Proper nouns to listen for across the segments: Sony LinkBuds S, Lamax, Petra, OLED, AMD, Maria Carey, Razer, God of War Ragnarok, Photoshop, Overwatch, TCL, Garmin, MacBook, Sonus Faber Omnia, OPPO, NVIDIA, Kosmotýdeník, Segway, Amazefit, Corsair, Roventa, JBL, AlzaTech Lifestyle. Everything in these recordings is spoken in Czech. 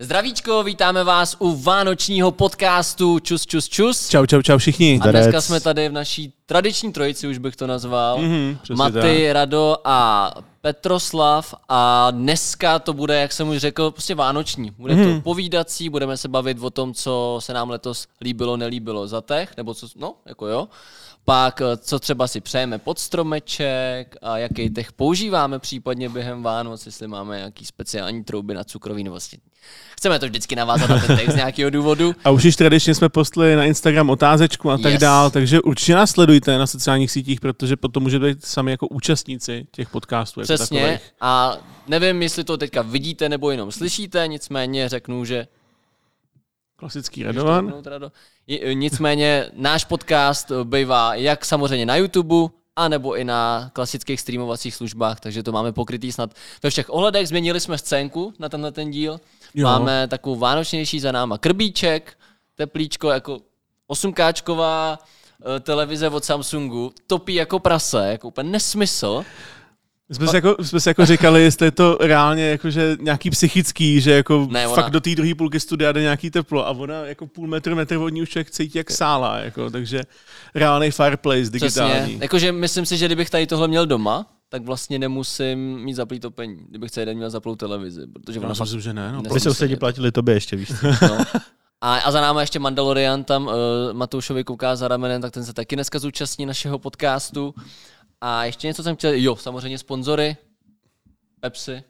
Zdravíčko, vítáme vás u vánočního podcastu Čus, čus, čus. Čau, čau, čau všichni. A dneska jsme tady v naší tradiční trojici, už bych to nazval. Maty, Rado a Petroslav. A dneska to bude, jak jsem už řekl, prostě vánoční. Bude to povídací, budeme se bavit o tom, co se nám letos líbilo, nelíbilo za tech, nebo co, no, jako jo. Pak, co třeba si přejeme pod stromeček a jaký tech používáme případně během Vánoc, jestli máme nějaký speciální trouby na cukroví nebo vlastně. Chceme to vždycky navázat na ten tech z nějakého důvodu. A už již tradičně jsme poslali na Instagram otázečku a tak dál, takže určitě nás sledujte na sociálních sítích, protože potom můžete být sami jako účastníci těch podcastů. Přesně jako a nevím, jestli to teďka vidíte nebo jenom slyšíte, nicméně řeknu, že klasický Radovan. Nicméně náš podcast bývá jak samozřejmě na YouTube, anebo i na klasických streamovacích službách, takže to máme pokrytý snad ve všech ohledech. Změnili jsme scénku na tenhle ten díl. Jo. Máme takovou vánočnější za náma krbíček, teplíčko, jako 8Kčková televize od Samsungu, topí jako prase, jako úplně nesmysl. Jsme si jako říkali, jestli je to reálně jakože nějaký psychický, že jako ne, fakt do té druhé půlky studia jde nějaký teplo a ona jako půl metr od ní už člověk cítí jak sála, jako, takže reálný fireplace digitální. Přesně. Jakože myslím si, že kdybych tady tohle měl doma, tak vlastně nemusím mít zaplý topení, kdybych celý den měl zaplou televizi, protože ona fakt... By sousedi platili tobě ještě, víš. No. A za náma ještě Mandalorian tam, Matoušovi kouká za ramenem, tak ten se taky dneska zúčastní našeho podcastu. A ještě něco jsem chtěl, samozřejmě sponzory, Pepsi,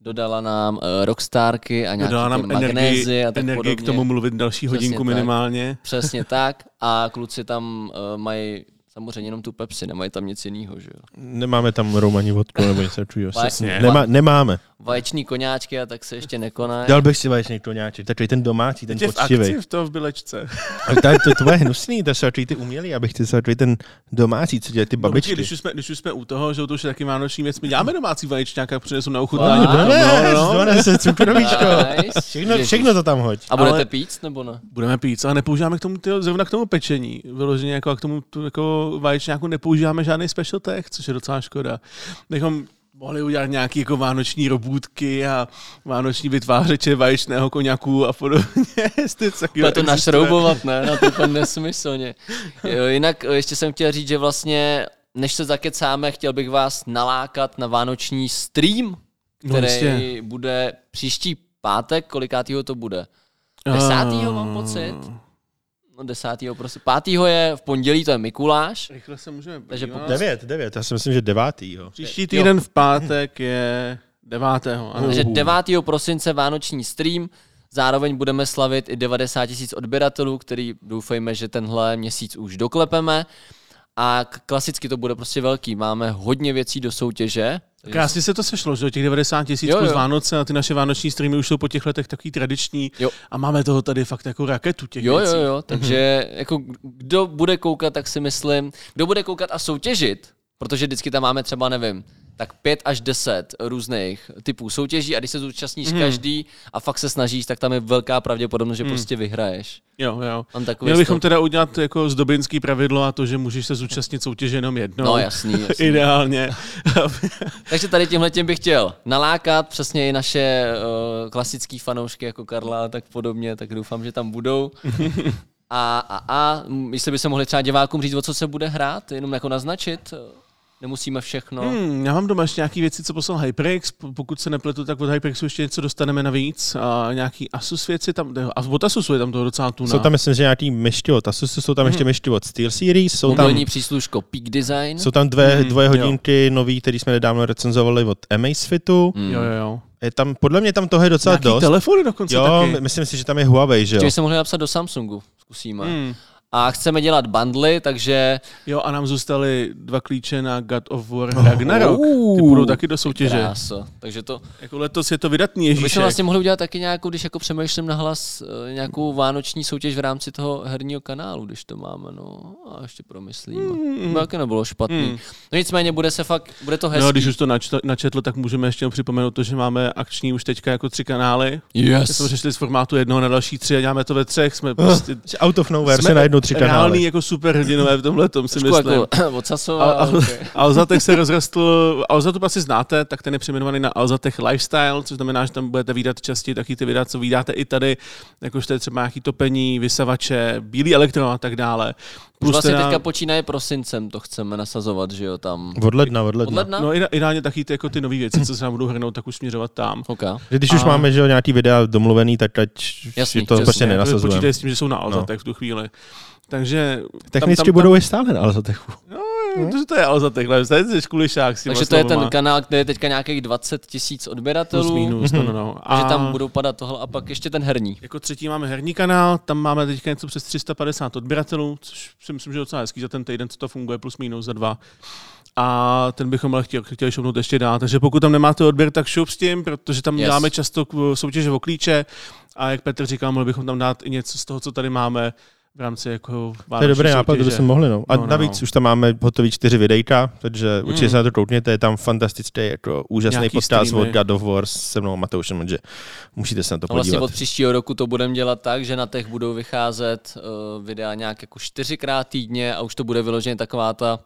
dodala nám rockstárky a nějaké magnézy a tak podobně. Energii k tomu mluvit další hodinku minimálně. Přesně tak a kluci tam mají samozřejmě jenom tu Pepsi, nemají tam nic jiného, že jo? Nemáme tam rum ani vodku nebo něco takového. Nemáme. Vaječný koňáčky a tak se ještě nekoná. Dal bych si vaječný koňáček, takový ten domácí, ten poctivý. Akci v toho v bilečce. To je hnusný, to jsou takový ty umělý, abych chtěl takový ten domácí, co dělají ty babičky. No, když už jsme u toho, že to už je taky vánoční věc, my děláme domácí vaječňáka, přinesu na ochutnání. Všechno to tam hoď. A budete píct nebo ne? Budeme píct, ale nepoužíváme k tomu zrovna k tomu pečení. Vyloženě jako k tomu vaječňáku nepoužíváme žádný special tech, což je docela škoda. Mohli udělat nějaké jako vánoční robůtky a vánoční vytvářeče vaječného koňaku a podobně. Bude to našroubovat, ne? Na to pan nesmyslně. Jinak ještě jsem chtěl říct, že vlastně, než se zakecáme, chtěl bych vás nalákat na vánoční stream, který bude příští pátek. Kolikátýho to bude? 10. mám pocit. 10. prostě. 5. je v pondělí, to je Mikuláš. Rychle se můžeme podívat. 9, já si myslím, že 9. Příští týden v pátek je 9. Takže 9. prosince vánoční stream. Zároveň budeme slavit i 90 000 odběratelů, který doufejme, že tenhle měsíc už doklepeme. A klasicky to bude prostě velký. Máme hodně věcí do soutěže. Krásně se to sešlo, že těch 90 000 plus Vánoce a ty naše vánoční streamy už jsou po těch letech takový tradiční a máme toho tady fakt jako raketu těch věcí. Jo, takže jako kdo bude koukat, tak si myslím, kdo bude koukat a soutěžit, protože vždycky tam máme třeba, nevím, tak 5 až 10 různých typů soutěží a když se zúčastníš každý a fakt se snažíš, tak tam je velká pravděpodobnost, že prostě vyhraješ. Jo. Měli bychom teda udělat jako zdobinský pravidlo a to, že můžeš se zúčastnit soutěže jenom jednou. No jasný. Ideálně. Takže tady tímhletím bych chtěl nalákat přesně i naše klasický fanoušky jako Karla a tak podobně, tak doufám, že tam budou. A jestli by se mohli třeba divákům říct, o co se bude hrát, jenom jako naznačit. Nemusíme všechno. Já mám doma ještě nějaké věci, co poslal HyperX. Pokud se nepletu, tak od HyperXu ještě něco dostaneme navíc. A nějaký Asus věci tam. Od Asusu je tam toho docela tuna. Jsou tam, myslím, že nějaký myšti od Asusu, jsou tam ještě myšti od SteelSeries. Jsou mobilní přísluško Peak Design. Jsou tam dvě hodinky nový, které jsme nedávno recenzovali od Amazefitu. Jo. Je tam, podle mě tam toho je docela nějaký dost. Nějaký telefony dokonce taky. Myslím si, že tam je Huawei, že jo. Když se mohli napsat do Samsungu, zkusíme. A chceme dělat bundly, takže... Jo, a nám zůstaly 2 klíče na God of War Ragnarok. Ty budou taky do soutěže. Kráso. Takže to... Jako letos je to vydatný, Ježíšek. Bychom vlastně mohli udělat taky nějakou, když jako přemýšlím nahlas, nějakou vánoční soutěž v rámci toho herního kanálu, když to máme, no. A ještě promyslíme. Taky nebylo špatný. No nicméně bude to hezký. No, když už to načetl, tak můžeme ještě připomenout to, že máme akční už teďka jako 3 kanály. Yes. Jsme přešli z formátu jednoho na další 3 a děláme to ve 3. Jsme prostě out of nowhere. Jsme na jednu tři kanály. Reálný jako superhrdinové v tomhle tom si myslím. Alzatech se rozrostl, Alzatech asi znáte, tak ten je přejmenovaný na Alzatech Lifestyle, což znamená, že tam budete výdat častěji taky ty videa, co vydáte i tady, jakož to je třeba nějaký topení, vysavače, bílý elektron a tak dále. Už vlastně teďka počínaje prosincem, to chceme nasazovat, že jo, tam. Od ledna. No ideálně taky ty, jako ty nové věci, co se nám budou hrnout, tak už směřovat tam. Okay. Když už máme, že jo, nějaký videa domluvený, tak ať jasný, to prostě nenasazujeme. Počítej s tím, že jsou na Alzatech v tu chvíli. Takže technicky tam budou i stále na Alzatechu. No, protože to je Alzatech, ze škulišák s tím. Takže to je ten kanál, kde je teďka nějakých 20 000 odběratelů. Plus minus, no. Takže tam budou padat tohle a pak ještě ten herní. Jako třetí máme herní kanál, tam máme teďka něco přes 350 odběratelů, což si myslím, že je docela hezký za ten týden, co to funguje, plus minus za dva. A ten bychom ale chtěli šoupnout ještě dál. Takže pokud tam nemáte odběr, tak šup s tím, protože tam dáme často soutěže o klíče a jak Petr říkal, mohli bychom tam dát i něco z toho, co tady máme. V rámci jako to je dobrý nápad, to bychom mohli. No. A navíc už tam máme hotový 4 videjka, takže určitě se na to koukněte, je tam fantastický, jako úžasný podcast od God of War se mnou a Matoušem, takže musíte se na to podívat. Vlastně od příštího roku to budeme dělat tak, že na těch budou vycházet videa nějak jako 4x týdně a už to bude vyloženě taková ta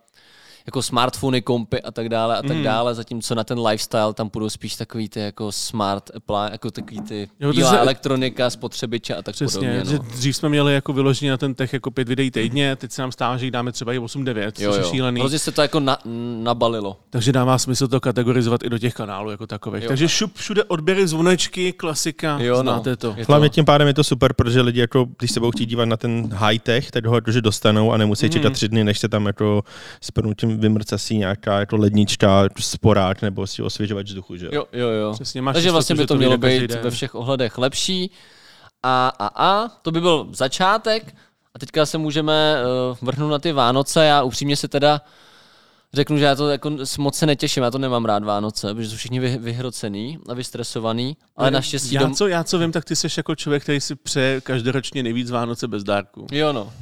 jako smartfony, kompy a tak dále, zatímco na ten lifestyle tam budou spíš takový ty jako smart apple, jako takový ty bílá elektronika, spotřebiče a tak podobně. No. Dřív jsme měli jako vyloženě na ten tech jako 5 videí týdně, teď se nám stává, že dáme třeba i 8-9, což je šílený. Protože se to jako nabalilo. Takže dává smysl to kategorizovat i do těch kanálů jako takových. Jo, takže šup všude odběry, zvonečky, klasika, jo, znáte no. To. Hlavně tím pádem je to super, protože lidi jako když se budou chtít dívat na ten high tech, tak ho jakože dostanou a nemusí čekat 3 dny, než se tam jako splnutím vymrca si nějaká jako lednička, sporák nebo si osvěžovač vzduchu, že jo. Přesně, máš. Takže vlastně by to mělo být ve všech ohledech lepší. A to by byl začátek. A teďka se můžeme vrhnout na ty Vánoce. Já upřímně se teda řeknu, že já to jako moc se netěším, já to nemám rád Vánoce, protože jsou všichni vyhrocený a vystresovaný, ale naštěstí... Já co vím, tak ty jsi jako člověk, který si přeje každoročně nejvíc Vánoce bez dárku. Jo no.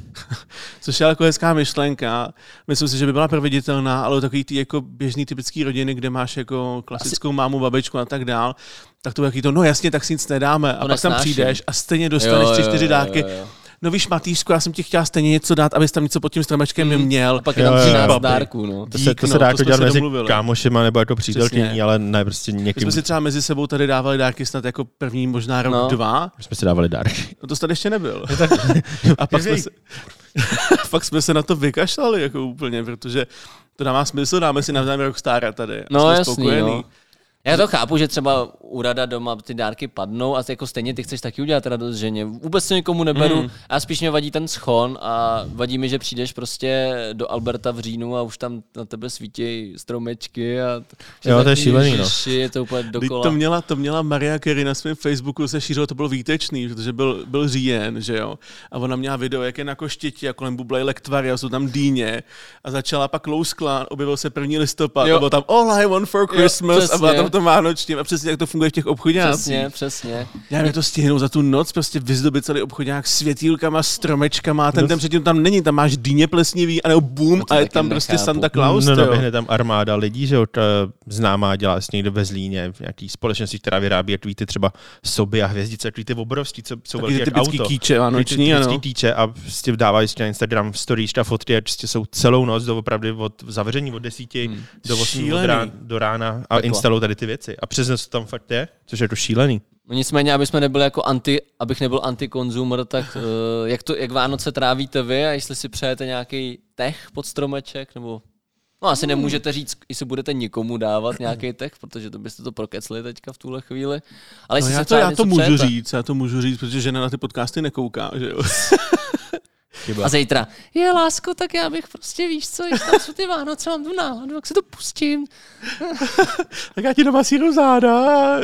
Což je jako hezká myšlenka, myslím si, že by byla proveditelná, ale takový ty jako běžný typický rodiny, kde máš jako klasickou mámu, babičku a tak dál, tak to taky to, no jasně, tak si nic nedáme a pak tam přijdeš a stejně dostaneš 3-4 dárky. Jo. No víš, Matýšku, já jsem ti chtěla stejně něco dát, abys tam něco pod tím stromečkem měl. A pak je tam 13 dárků, no. To se dá jako dělat mezi kámošema nebo jako přítelkyní, ale ne prostě někým. My jsme si třeba mezi sebou tady dávali dárky snad jako první, možná rok, dva. My jsme si dávali dárky. No to tady ještě nebyl. A pak jsme se na to vykašlali jako úplně, protože to dává smysl, dáme si navzájem rockstára tady. No jasný, no. Já to chápu, že třeba u Rada doma ty dárky padnou a jako stejně ty chceš taky udělat radost ženě. Vůbec to nikomu neberu a spíš mě vadí ten schon a vadí mi, že přijdeš prostě do Alberta v říjnu a už tam na tebe svítí stromečky a jo, to je šílený, no. Je to úplně dokola. To měla Maria Carey na svém Facebooku, se šířilo, to bylo výtečný, protože byl říjen, že jo. A ona měla video, jak je na koštěti a kolem bublejle tvary a jsou tam dýně a začala pak louskla, objevil se 1. listopad, bylo tam All I Want for Christmas a byla tam vánočním a přesně jak to funguje v těch obchodňácích. Přesně. Já bych to stihnou za tu noc, prostě vyzdobit celý obchodňák světýlkama, stromečkama, ten předtím tam není, tam máš dýně plesnivý a nebo boom a je tam prostě Santa Claus. No doběhne tam armáda lidí, že známá dělá s někde ve Zlíně, v nějaký společnosti, která vyrábí, jak víte, třeba soby a hvězdice, jak víte, obrovský, co jsou velký jak auto. Typický kýče a prostě dávají na Instagram stories a fotky, prostě jsou celou noc doopravdy od zavření od 10 do 8 do rána a instalují tady ty věci. A přesně to tam fakt je, což je to šílený. Nicméně, abych nebyl anti-konzumer, tak jak Vánoce trávíte vy a jestli si přejete nějaký tech pod stromeček, nebo... No asi nemůžete říct, jestli budete nikomu dávat nějaký tech, protože to byste to prokecli teďka v tuhle chvíli. Ale no já to můžu říct, protože žena na ty podcasty nekouká, že jo? Chyba. A zítra, lásko, tak já bych prostě, víš co, když tam jsou ty Vánoce, mám tu náladu, jak se to pustím. Tak já ti doma síru záda a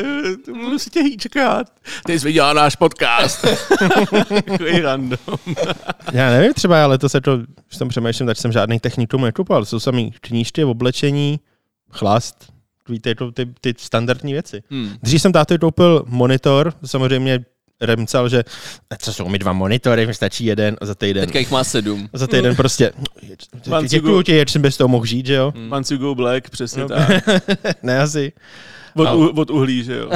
budu si tě hýčkat. Ty jsi viděla náš podcast. Takový random. Já nevím, třeba já letos, když tam přemýšlím, tak jsem žádný technikum nekupal. Jsou samý knížky, oblečení, chlast, ty standardní věci. Dřív jsem táto koupil monitor, samozřejmě remcal, že co jsou mi 2 monitory, mi stačí jeden a za týden. Teďka jich má 7. A za týden prostě děkuju ti, jak jsem bez toho mohl žít, že jo? Once you go black, přesně tak. Ne asi. Od uhlí, že jo?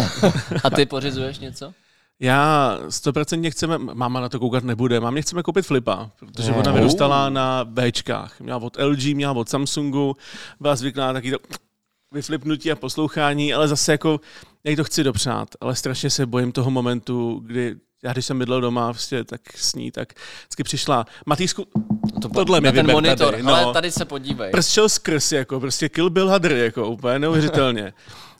A ty pořizuješ něco? Já 100% chceme, máma na to koukat nebude, mám nechceme koupit flipa, protože ona vyrůstala na Bčkách. Měla od LG, měla od Samsungu, byla zvyklá taky to vyflipnutí a poslouchání, ale zase jako, já to chci dopřát, ale strašně se bojím toho momentu, kdy já když jsem bydlel doma, vlastně, tak s ní, tak vždycky přišla. Matýsku, tohle mi vyber monitor, tady. No, ale tady se podívej. Prst šel skrz, jako, prostě Kill Bill hadr, jako, úplně neuvěřitelně.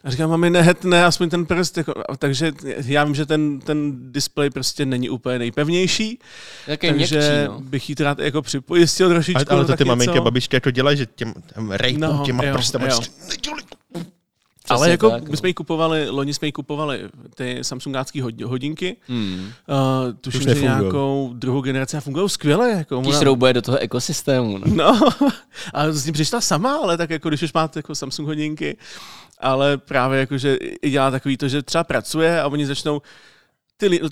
A říkám, mami, nehetne aspoň ten prst. Jako, takže já vím, že ten displej prostě není úplně nejpevnější. Jaký takže měkčí, no. Bych jí rád jako připojistil trošičku. Ale to ty maminky a babičky jako dělají, že těm rejpou těma prstama. Přesně ale jako tak, my jsme ji kupovali, loni jsme ji kupovali ty samsungácké hodinky, tuším, že nějakou druhou generaci a fungují skvěle. Jako když šroubuje do toho ekosystému. No, a s ním přišla sama, ale tak jako když už máte jako Samsung hodinky, ale právě jako, že dělá takový to, že třeba pracuje a oni začnou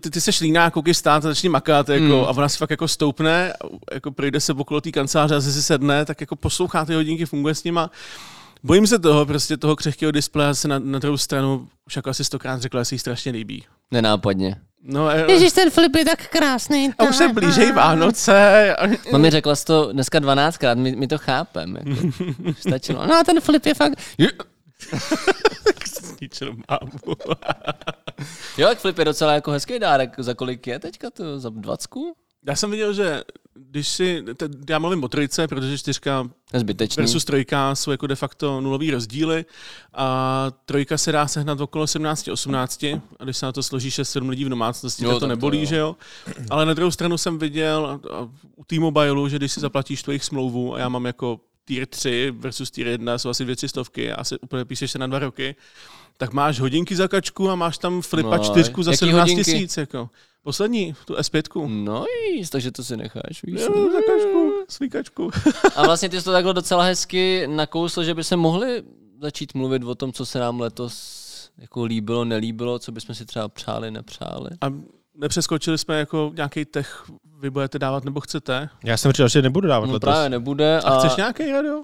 ty se šlíná, koukej stát a začne makat jako, a ona si fakt jako stoupne, jako projde se okolo té kanceláře a zase si sedne, tak jako poslouchá ty hodinky, funguje s nima. Bojím se toho, prostě toho křehkého displeje se na druhou stranu už jako asi 100krát řekla, že se jí strašně líbí. Nenápadně. No, ježiš, ten flip je tak krásný. A už se blížejí Vánoce. Mami řekla jsi to dneska 12krát, my to chápeme. Jako. Stačilo. No a ten flip je fakt... Tak zničil mámu. Jo, tak flip je docela jako hezký dárek. Za kolik je teďka to? Za 20? Já jsem viděl, že když si, já mluvím o trojce, protože 4 versus 3 jsou jako de facto nulový rozdíly a 3 se dá sehnat okolo 17-18 a když se na to složí 6-7 lidí v domácnosti, tak to nebolí, to, že jo. Ale na druhou stranu jsem viděl u T-Mobileu, že když si zaplatíš tvojich smlouvu a já mám jako tier 3 versus tier 1 jsou asi 200 a se úplně píšeš se na 2 roky, tak máš hodinky za kačku a máš tam flipa 4 za 17 000 jako. Poslední, tu S5. No jíst, takže to si necháš, víš. Jo, za kačku, slíkačku. A vlastně ty jsi to takhle docela hezky nakousl, že by se mohli začít mluvit o tom, co se nám letos jako líbilo, nelíbilo, co bychom si třeba přáli, nepřáli. A nepřeskočili jsme jako nějaký tech, vy budete dávat nebo chcete? Já jsem říkal, že nebudu dávat letos. Právě nebude. A chceš nějaký radio?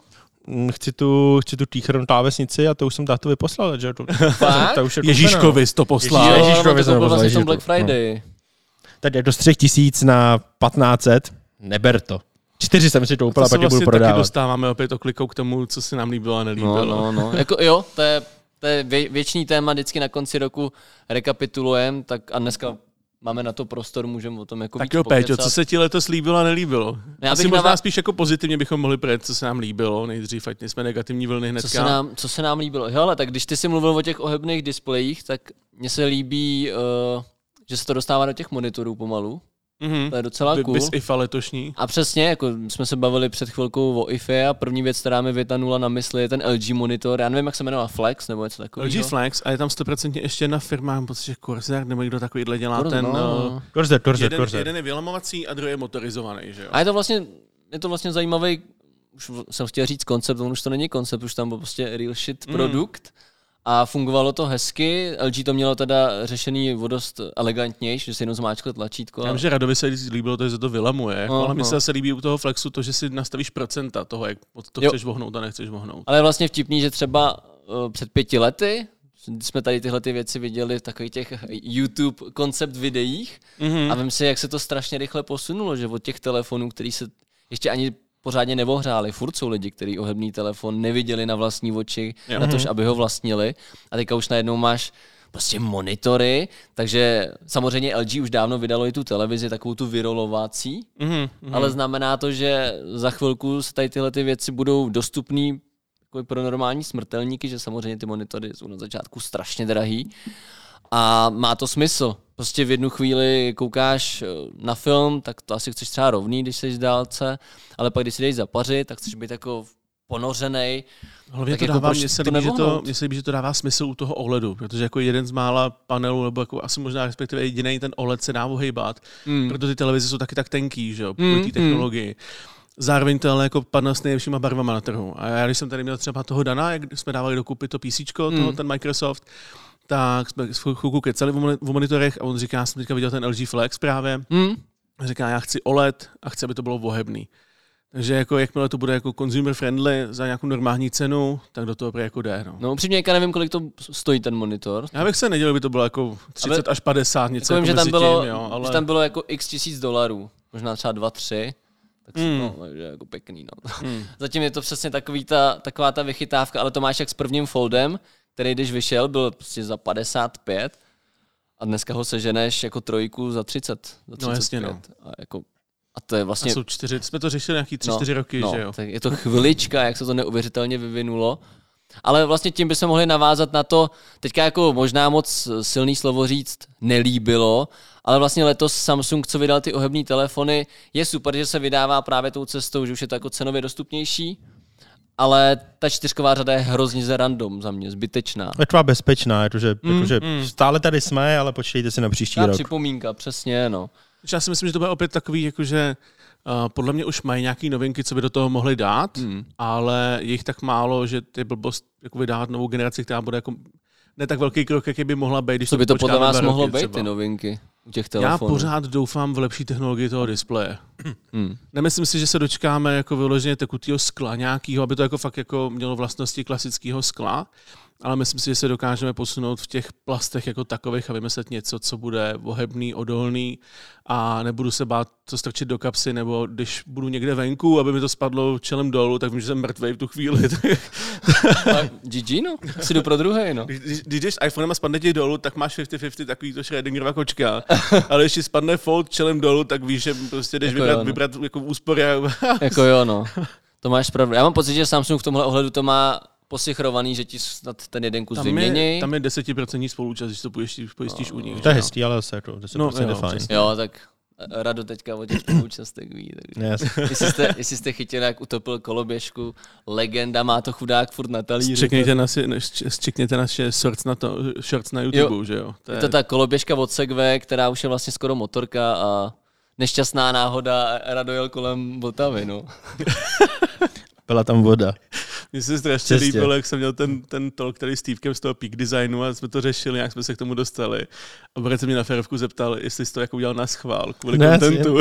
Chci tu týchron klávesnici a to už jsem tátovi poslal. To už je Ježíškovi to poslal. Ježíškovi to byl vlastně Black Friday. Tady do 3 000 na 1500, neber to. 4 jsem si to úplně, pak budu prodávat. Taky dostáváme opět oklikou k tomu, co se nám líbilo a nelíbilo. No. Jako, jo, to je věčný téma, vždycky na konci roku rekapitulujeme, tak a dneska máme na to prostor, můžeme o tom jako víc pokecat. Tak jo, Péťo, co se ti letos líbilo a nelíbilo? No, asi možná spíš jako pozitivně bychom mohli projet, co se nám líbilo, nejdřív, ať nejsme negativní vlny hnedka. Co se nám líbilo? Hele, tak když ty jsi mluvil o těch ohebných displejích, tak mně se líbí... že se to dostává do těch monitorů pomalu. Mm-hmm. To je docela cool. Bys IFA letošní. A přesně, jako jsme se bavili před chvilkou o IFA a první věc, která mi vytanula na mysli, je ten LG monitor. Já nevím, jak se jmenoval, Flex nebo něco takového. LG Flex a je tam 100% ještě jedna firma, mám pocit, že Corsair nebo někdo takovýhle dělá ten... Corsair. Jeden je vylamovací a druhý je motorizovaný, že jo? A je to vlastně zajímavý, už jsem chtěl říct koncept, on už to není koncept, už tam byl prostě real shit produkt. A fungovalo to hezky, LG to mělo teda řešený o dost elegantnější, že si jenom zmáčklo tlačítko. Já vím, že Radovi se líbilo to, že to vylamuje, jako, ale mi se líbí u toho Flexu to, že si nastavíš procenta toho, jak to chceš vohnout a nechceš vohnout. Ale vlastně vtipný, že třeba před 5 lety, jsme tady tyhle ty věci viděli v takových těch YouTube koncept videích a vím si, jak se to strašně rychle posunulo, že od těch telefonů, který se ještě ani... pořádně neohřáli. Furt jsou lidi, kteří ohebný telefon neviděli na vlastní oči, na tož, aby ho vlastnili. A teďka už najednou máš prostě monitory, takže samozřejmě LG už dávno vydalo i tu televizi, takovou tu vyrolovací, ale znamená to, že za chvilku se tady tyhle ty věci budou dostupný pro normální smrtelníky, že samozřejmě ty monitory jsou na začátku strašně drahý. A má to smysl. Prostě v jednu chvíli koukáš na film, tak to asi chceš třeba rovný, když jsi z dálce, ale pak když si jdeš zapařit, tak chceš být jako ponořenej. Hlavně to jako dává, mně se líbí, že to dává smysl u toho OLEDu, protože jako jeden z mála panelů, nebo jako asi možná respektive jediný ten OLED se dá ohejbat, protože ty televize jsou taky tak tenký, že jo, kvůli té technologii. Zároveň to ale jako padne s nejlepšíma barvama na trhu. A já když jsem tady měl třeba toho Dana, jak jsme dávali dokupy to PCčko, ten Microsoft, tak jsme chvilku kecali o monitorech a on říká, já jsem teďka viděl ten LG Flex právě. Říká, já chci OLED a chci, aby to bylo ohebný. Takže jako jakmile to bude jako consumer friendly za nějakou normální cenu, tak do toho jako jde. No upřímně, já nevím, kolik to stojí ten monitor. Já bych se nedělal, by to bylo jako 30 ale, až 50, něco jako mezi tím, jo. Ale... Že tam bylo jako x tisíc $, možná třeba 2-3, tak no, je jako pěkný. No. Zatím je to přesně taková ta vychytávka, ale to máš jak s prvním foldem, který když vyšel, byl prostě za 55 a dneska ho seženeš jako trojku za 30. Za 35. No jasně, no. A jako... A to je vlastně... A jsou 4, jsme to řešili nějaký 3-4 roky, že jo? Tak je to chvilička, jak se to neuvěřitelně vyvinulo. Ale vlastně tím bychom mohli navázat na to, teďka jako možná moc silný slovo říct nelíbilo, ale vlastně letos Samsung, co vydal ty ohebný telefony, je super, že se vydává právě tou cestou, že už je to jako cenově dostupnější, ale ta 4 řada je hrozně za random za mě, zbytečná. Je třeba bezpečná, protože stále tady jsme, ale počkejte si na příští rok. Ta připomínka, přesně, no. Já si myslím, že to bude opět takový, jakože podle mě už mají nějaké novinky, co by do toho mohli dát, ale je jich tak málo, že je blbost jako vydávat novou generaci, která bude jako ne tak velký krok, jaký by mohla být. Když co by to podle vás mohlo být třeba. Ty novinky u těch telefonů? Já pořád doufám v lepší technologii toho displeje. Nemyslím si, že se dočkáme jako vyloženě tekutého skla nějakého, aby to jako fakt jako mělo vlastnosti klasického skla, ale myslím si, že se dokážeme posunout v těch plastech jako takových a vymyslet něco, co bude ohebný, odolný a nebudu se bát to strčit do kapsy, nebo když budu někde venku, aby mi to spadlo čelem dolů, tak vím, že jsem mrtvej v tu chvíli. GG, no. Si jdu pro druhej, no. Když jdeš s iPhonem a spadne ti dolů, tak máš 50-50 takový to Schrödingerova kočka, ale když ti spadne fold čelem dolů, tak víš, že prostě jdeš jako vybrat jako úspory. Jako jo, no. To máš pravdu. Já mám pocit, že Samsung v tomhle ohledu to má posichrovaný, že ti snad ten jeden kus vyměněj. Tam je 10% spoluúčast, když to pojistíš u nich. To je hezký, ale se jako 10% je fajn. Jo, tak Rado teďka o těch spoluúčastek ví. Jestli jste chytili, jak utopil koloběžku, legenda, má to chudák furt na talíři. Zčekněte naše shorts na YouTube, jo. Že jo? Je to ta koloběžka od Segway, která už je vlastně skoro motorka a nešťastná náhoda, Rado jel kolem Vltavy, no. Byla tam voda. Mně se strašně líbilo, jak jsem měl ten talk, který s Týpkem z toho Peak Designu a jsme to řešili, jak jsme se k tomu dostali. A Borec se mě na ferovku zeptal, jestli jsi to jako udělal na schvál kvůli kontentu.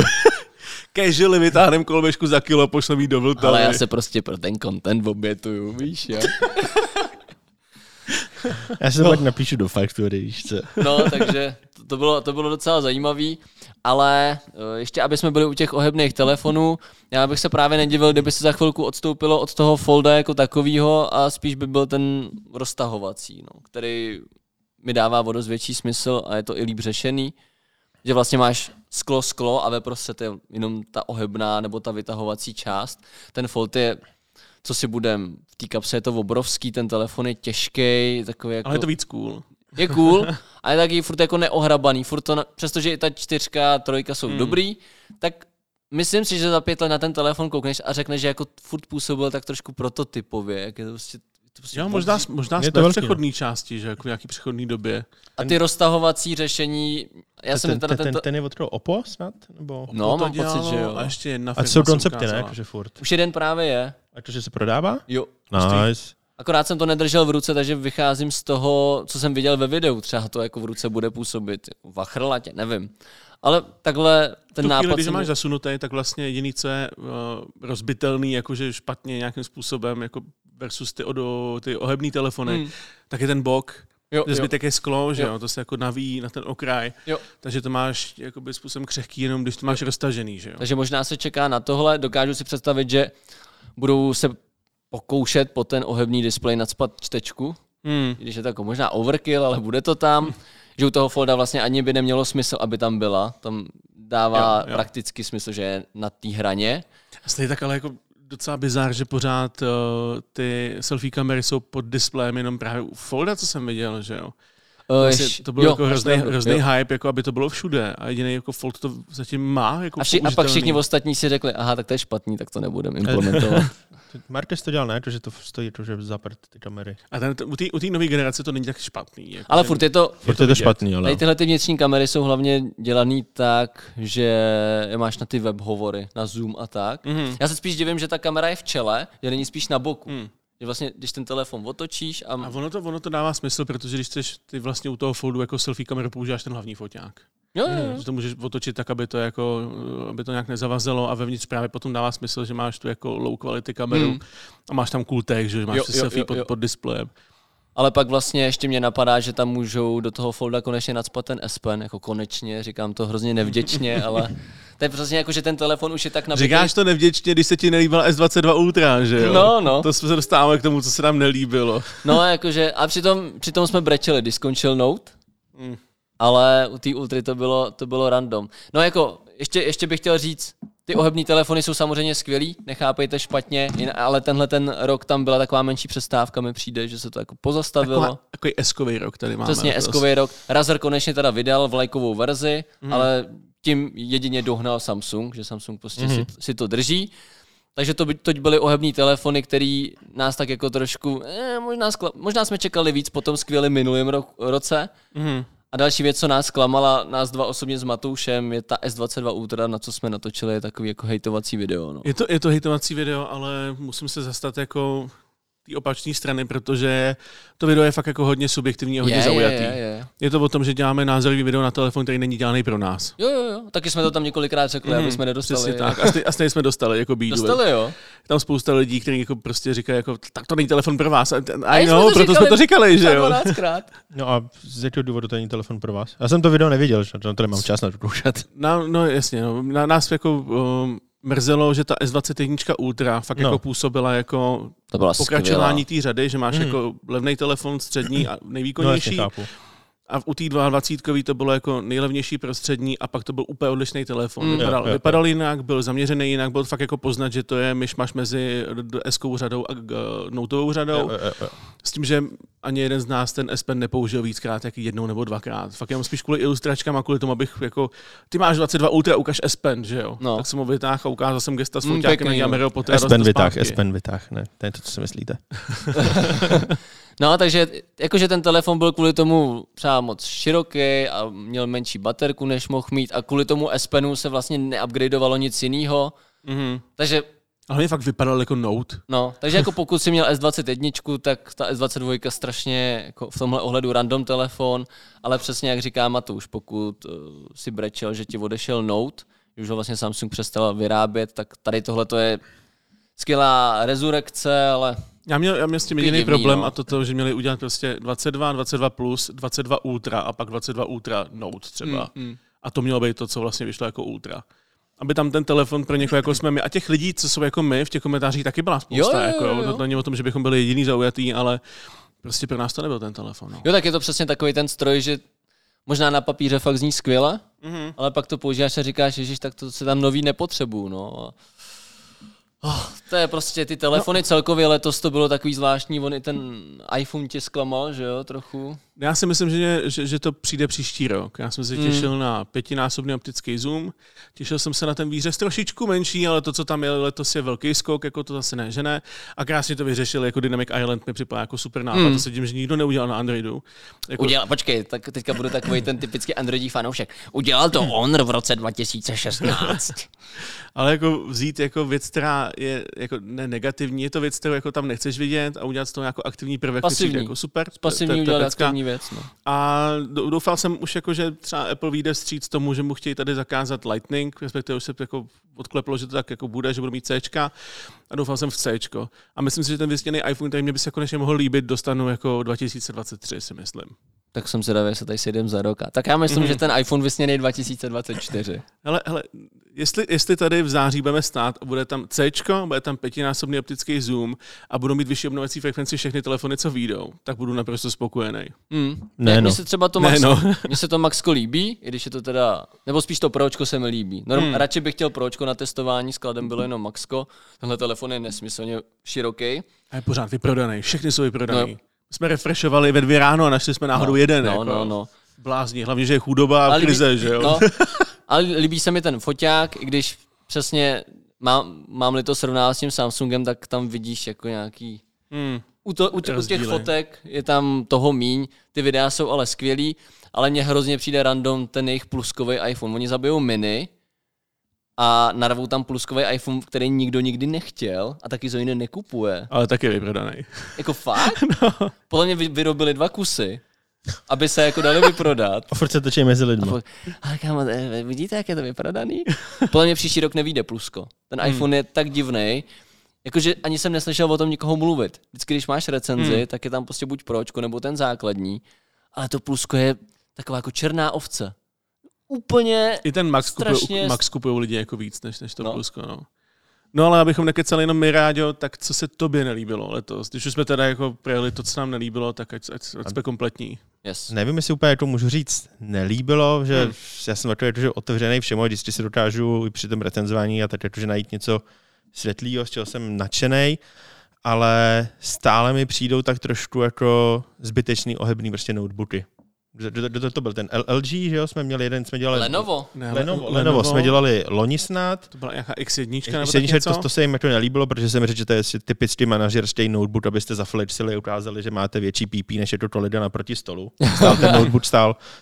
Casually vytáhnem koloběžku za kilo, pošlem jí do Vltavy. Ale já se prostě pro ten content obětuju, víš, jo? Já se pak napíšu do faktury, víš co? No, takže to bylo docela zajímavý, ale ještě, aby jsme byli u těch ohebných telefonů, já bych se právě nedivil, kdyby se za chvilku odstoupilo od toho folda jako takovýho a spíš by byl ten roztahovací, no, který mi dává o dost větší smysl a je to i líp řešený, že vlastně máš sklo a veprostřed je jenom ta ohebná nebo ta vytahovací část. Ten fold je... Co si budem, v té kapse je to obrovský, ten telefon je těžký, takový jako... Ale je to víc cool. Je cool, ale je taky furt jako neohrabaný, furt to, přestože i ta 4, 3 jsou dobrý, tak myslím si, že za 5 let na ten telefon koukneš a řekneš, že jako furt působil tak trošku prototypově, jak je to prostě... Jo, možná jsme v přechodné části, že jako v nějaký přechodné době. A ty roztahovací řešení... Já jsem ten je odkryl Oppo snad? Nebo Oppo no, mám dělalo, pocit, že jo. A ještě jedna firma. A jsou koncepty, ne? Jakože furt. Už jeden právě je. A to, že se prodává? Jo. Nice. Akorát jsem to nedržel v ruce, takže vycházím z toho, co jsem viděl ve videu. Třeba to jako v ruce bude působit vachrlatě, nevím. Ale takhle ten nápad... Když máš zasunutý, tak vlastně jediný, co je rozbitelný, jakože špatně nějakým způsobem, jako versus ty ohebný telefony, tak je ten bok, zbytek je sklo, že jo, to se jako navíjí na ten okraj, takže to máš jakoby způsobem křehký, jenom když to máš roztažený, že jo. Takže možná se čeká na tohle, dokážu si představit, že budou se pokoušet po ten ohebný displej nacpat čtečku, když je to jako možná overkill, ale bude to tam, že u toho folda vlastně ani by nemělo smysl, aby tam byla, tam dává prakticky smysl, že je na té hraně. Stejně tak ale jako docela bizár, že pořád ty selfie kamery jsou pod displejem jenom právě u folda, co jsem viděl, že jo. Vlastně to byl jako hrozný hype, jako aby to bylo všude a jediný jako fold to zatím má jako použitelný. A pak všichni ostatní si řekli, aha, tak to je špatný, tak to nebudeme implementovat. Markes to dělal, ne? Protože to stojí za prd ty kamery. A u té nové generace to není tak špatný. Jako ale furt je to špatný. Ale tyhle ty vnitřní kamery jsou hlavně dělaný tak, že máš na ty webhovory, na zoom a tak. Já se spíš divím, že ta kamera je v čele, že není spíš na boku. Že vlastně, když ten telefon otočíš a... A ono to dává smysl, protože když chceš ty vlastně u toho foldu jako selfie kameru používáš ten hlavní foťák. Že to můžeš otočit tak, aby to jako, aby to nějak nezavazelo a vevnitř právě potom dává smysl, že máš tu jako low quality kameru a máš tam cool tech, že máš selfie pod displejem. Ale pak vlastně ještě mě napadá, že tam můžou do toho folda konečně nacpat ten S Pen, jako konečně, říkám to hrozně nevděčně, ale to je prostě jako, že ten telefon už je tak nabitý. Říkáš to nevděčně, když se ti nelíbila S22 Ultra, že jo? No. To jsme se dostávali k tomu, co se nám nelíbilo. No jakože, a přitom jsme brečeli, když skončil Note, ale u té Ultry to bylo random. No jako, ještě bych chtěl říct, ty ohební telefony jsou samozřejmě skvělý, nechápejte špatně, ale tenhle ten rok tam byla taková menší přestávka, mi přijde, že se to jako pozastavilo. Takový eskový rok tady máme. Přesně, eskový rok. Razer konečně teda vydal vlajkovou verzi, ale tím jedině dohnal Samsung, že Samsung prostě si to drží. Takže to byly ohební telefony, který nás tak jako trošku, možná jsme čekali víc po tom skvělém minulém roce. A další věc, co nás klamala, nás dva osobně s Matoušem, je ta S22 Ultra, na co jsme natočili, je takový jako hejtovací video. No. Je to hejtovací video, ale musím se zastat jako té opačné strany, protože to video je fakt jako hodně subjektivní a hodně zaujatý. Je to o tom, že děláme názorový video na telefon, který není dělaný pro nás. Jo. Taky jsme to tam několikrát řekli, aby jsme nedostali. Tak. A stejně jsme dostali jako bídu. Dostali, jo. Tam spousta lidí, kteří jako prostě říkají, jako, tak to není telefon pro vás. Proto jsme to říkali, že jo. No a z jakého důvodu to není telefon pro vás? Já jsem to video neviděl, že to nemám čas na to koukat. No jasně, no. Nás jako mrzelo, že ta S21 Ultra fakt jako působila jako pokračování té řady, že máš jako levnej telefon, střední a nejvýkonnější. A u té 22 to bylo jako nejlevnější prostřední a pak to byl úplně odlišný telefon. Vypadal jinak, byl zaměřený jinak, byl fakt jako poznat, že to je myšmaš mezi S-kou řadou a Noteovou řadou. S tím, že ani jeden z nás ten S Pen nepoužil víckrát, jak jednou nebo dvakrát. Fakt jenom spíš kvůli ilustračkám a kvůli tomu, abych jako, ty máš 22 Ultra, ukaž S Pen, že jo? No. Tak jsem ho vytáhl a ukázal jsem gesta s foťákem, jak Ameriho Pottera dostal zpátky. S Pen vytáh, ne, to je to, co si myslíte. No, takže jakože ten telefon byl kvůli tomu třeba moc široký a měl menší baterku, než mohl mít a kvůli tomu S Penu se vlastně neupgradeovalo nic jiného. Takže... Ale mě fakt vypadal jako Note. No, takže jako pokud si měl S21, tak ta S22 strašně jako v tomhle ohledu random telefon, ale přesně jak říká Matouš, pokud si brečel, že ti odešel Note, už ho vlastně Samsung přestal vyrábět, tak tady tohle to je skvělá rezurekce, ale... Já měl s tím jediný problém a to, že měli udělat prostě 22, 22 plus, 22 Ultra a pak 22 Ultra Note třeba. A to mělo být to, co vlastně vyšlo jako Ultra. Aby tam ten telefon pro někoho, jako jsme my, a těch lidí, co jsou jako my, v těch komentářích taky byla spousta. Jo. To není o tom, že bychom byli jediný zaujatý, ale prostě pro nás to nebyl ten telefon. No. Jo, tak je to přesně takový ten stroj, že možná na papíře fakt zní skvěle, ale pak to používáš a říkáš, ježiš, tak to se tam nový nepotřebuju, no. To je prostě ty telefony celkově letos to bylo takový zvláštní, on i ten iPhone tě zklamal, že jo, trochu. Já si myslím, že to přijde příští rok. Já jsem se těšil na 5násobný optický zoom, těšil jsem se na ten výřez trošičku menší, ale to, co tam je letos, je velký skok, jako to zase ne, že ne. A krásně to vyřešili, jako Dynamic Island mi připadá jako super nápad, to se tím, že nikdo neudělal na Androidu. Jako... Počkej, tak teďka budu takový ten typický androidí fanoušek. Udělal to on v roce 2016. Ale jako vzít jako věc, která je jako ne negativní, je to věc, kterou jako tam nechceš vidět a udělat z toho jako aktivní prvek, jako super. Pasivní udělat aktivní věc, no. A doufal jsem už jako, že třeba Apple vyjde vstříc tomu, že mu chtějí tady zakázat Lightning, respektive už se jako odkleplo, že to tak jako bude, že budou mít Cčka a doufal jsem v Cčko. A myslím si, že ten vysněný iPhone, který mě by se konečně mohl líbit, dostanu jako 2023, si myslím. Tak jsem zvědavý, jestli tady sejdem za rok. Tak já myslím, že ten iPhone vysněný 2024. Hele, jestli tady v září budeme stát a bude tam Cčko, bude tam 5násobný optický zoom a budou mít vyšší obnovací frekvenci všechny telefony, co vyjdou, tak budu naprosto spokojený. Mně se třeba to Maxko líbí, i když je to teda, nebo spíš to Pročko se mi líbí. Radši bych chtěl Pročko na testování, skladem bylo jenom Maxko. Tenhle telefon je nesmyslně široký. A je pořád vyprodaný, všechny jsou vyprodaný. No. Jsme refreshovali ve 2 ráno a našli jsme náhodou jeden. No. Blázni, hlavně, že je chudoba a krize, že jo? No, ale líbí se mi ten foťák, i když přesně mám-li to srovnávat s tím Samsungem, tak tam vidíš jako nějaký... U těch fotek je tam toho míň, ty videa jsou ale skvělý, ale mně hrozně přijde random ten jejich pluskový iPhone. Oni zabijou mini a narvou tam pluskový iPhone, který nikdo nikdy nechtěl a taky Zojny nekupuje. Ale taky vyprodaný. Jako fakt? No. Podle mě vyrobili 2 kusy aby se jako dali vyprodat. A furt se točí mezi lidmi. Ale kámo, vidíte, jak je to vyprodaný? Podle mě příští rok nevyjde plusko. Ten iPhone je tak divnej, jakože ani jsem neslyšel o tom nikoho mluvit. Vždycky, když máš recenzi, tak je tam prostě buď pročko, nebo ten základní. Ale to plusko je taková jako černá ovce. Úplně i ten Max kupují lidi jako víc, než to plusko, no. No ale abychom nekecali jenom my, Ráďo, tak co se tobě nelíbilo letos? Když už jsme teda jako projeli to, co nám nelíbilo, tak ať jsme kompletní. Yes. Nevím, jestli úplně jako můžu říct nelíbilo, že já jsem takový otevřený všemu, vždycky si dokážu i při tom recenzování a tak jakože najít něco světlýho, z čeho jsem nadšenej, ale stále mi přijdou tak trošku jako zbytečný ohebný prostě notebooky. To byl ten LG, že jo, jsme měli jeden, jsme dělali... Lenovo jsme dělali loni snad. To byla nějaká X1 nebo tak něco? To se jim jako nelíbilo, protože jsem řekl, že to je typický manažerský notebook, abyste zaflexili a ukázali, že máte větší pípí, než je to kolega naproti stolu.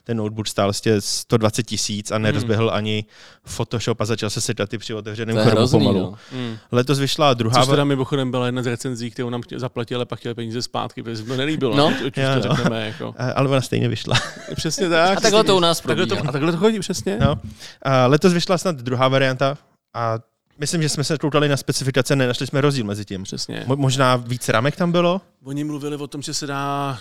Ten notebook stál 120 000 a nerozběhl ani Photoshop a začal se sedat i při otevřeném chrbu pomalu. No. Letos vyšla druhá... Což teda mimochodem byla jedna z recenzí, kterou nám zaplatili, pak chtěli peníze zpátky, protože to nelíbilo. No. Ale ona stejně vyšla. Přesně tak. A takhle to u nás probíhá. A takhle to chodí, přesně. No. A letos vyšla snad druhá varianta a myslím, že jsme se koukali na specifikace, nenašli jsme rozdíl mezi tím. Přesně. Možná víc ramek tam bylo? Oni mluvili o tom, že se dá,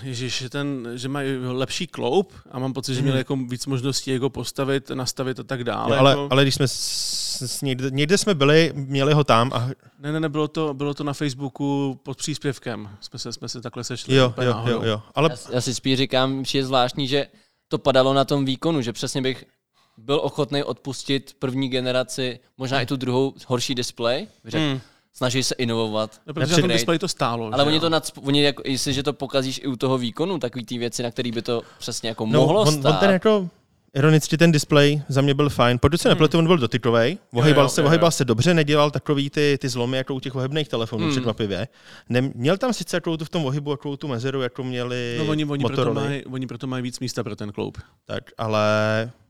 že mají lepší kloup a mám pocit, že měli jako víc možností jako postavit, nastavit a tak dále. No, ale když jsme někde jsme byli, měli ho tam a... Ne, bylo to na Facebooku pod příspěvkem. Jsme se takhle sešli. Jo. Ale... Já si spíš říkám, že je zvláštní, že to padalo na tom výkonu, že přesně bych byl ochotný odpustit první generaci, možná i tu druhou, horší displej. Snaží se inovovat. No, protože ten displej to stálo. Ale oni to jestliže to pokazíš i u toho výkonu, takový ty věci, na který by to přesně jako mohlo stát. On ten jako... Ironicky ten displej za mě byl fajn. Pokud se nepletu, on byl dotykovej, ohejbal se dobře, nedělal takový ty zlomy jako u těch ohebných telefonů překvapivě. Měl tam sice jako tu v tom ohybu, jako tu mezeru, jako měli Motorola. Oni proto mají víc místa pro ten kloup. Tak, ale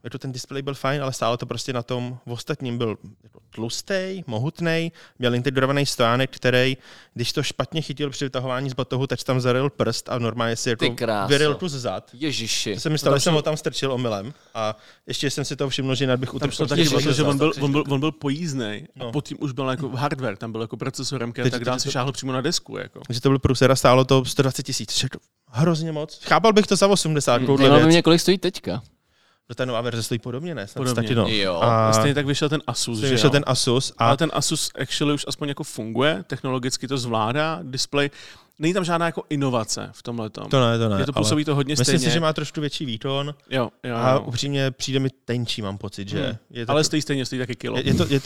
jako ten displej byl fajn, ale stále to prostě na tom v ostatním byl jako tlustej, mohutnej, měl integrovaný stojánek, který, když to špatně chytil při vytahování z batohu, tak tam zaril prst a normálně si jako vyril tu zad. Ježiši. To se mi stalo, jsem ho tam strčil omylem. A ještě jsem si toho všiml, že jinak bych utrpěl. Že on byl pojízdnej a pod tím už byl jako hardware, tam byl jako procesorem, který tak dále se šáhl přímo na desku. Jako. Takže to byl průser a stálo to 120 000. Hrozně moc. Chápal bych to za 80. Zajímalo by mě, kolik stojí teďka. Ta nová verze stojí podobně, ne? Podobně. Jo. A stejně tak vyšel ten Asus, že jo? Ale ten Asus actually už aspoň jako funguje, technologicky to zvládá, display. Není tam žádná jako inovace v tomhletom. To ne. Je to působí to hodně stejně. Myslím si, že má trošku větší výkon. Jo. A upřímně přijde mi tenčí, mám pocit, že... Je to, ale stojí taky kilo.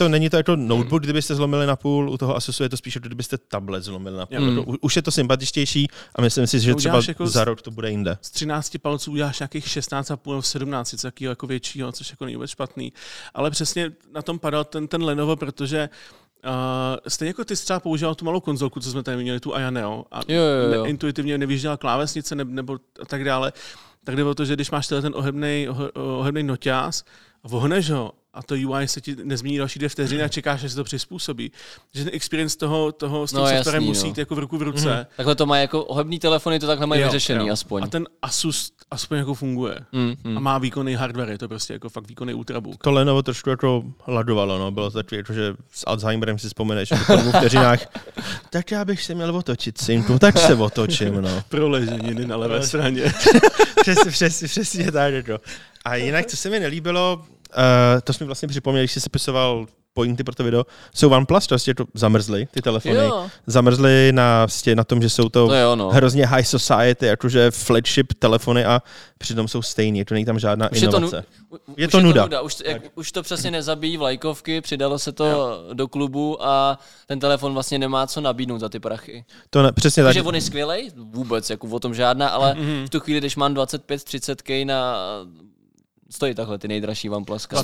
Není to jako notebook, kdybyste zlomili na půl, u toho Asusu je to spíš, kdybyste tablet zlomili na půl. Už je to sympatičtější a myslím si, že třeba jako za rok to bude jinde. Z 13 palců uděláš nějakých 16,5 nebo 17, něco takového jako většího, což jako není vůbec špatný. Ale přesně na tom padal ten Lenovo, protože stejně jako ty jsi třeba používal tu malou konzolku, co jsme tady měli, tu Aya Neo, a jo. Intuitivně nevyjížděla klávesnice nebo a tak dále, tak jde o to, že když máš ten ohebnej noťáz a vohneš ho a to UI se ti nezmění další 2 vteřiny a čekáš, že se to přizpůsobí. Že ten experience toho s tím softwarem musí jako v ruku v ruce. Takhle to má jako ohebný telefony, to takhle mají vyřešený aspoň. A ten Asus aspoň jako funguje. A má výkonný hardware, je to prostě jako fakt výkonný ultrabook. To Lenovo trošku jako hladovalo, no. Bylo to jako, že s Alzheimerem si vzpomeneš v vteřinách. Tak já bych se měl otočit, synku, tak se otočím, no. Proleženiny na levé straně. Přesně tak, jako. A jinak, co se mi nelíbilo, to jsi mi vlastně připomněl, když jsi sepisoval pointy pro to video, jsou OnePlus, prostě to zamrzly, ty telefony. Jo. Zamrzly na tom, že jsou to hrozně high society, jakože flagship telefony a přitom jsou stejný, to není tam žádná inovace. Je to nuda. Už to přesně nezabíjí vlajkovky, přidalo se to do klubu a ten telefon vlastně nemá co nabídnout za ty prachy. Přesně tak. Takže on je skvělej? Vůbec, jako o tom žádná, ale v tu chvíli, když mám 25-30K na... Stojí takhle ty nejdražší OnePluska.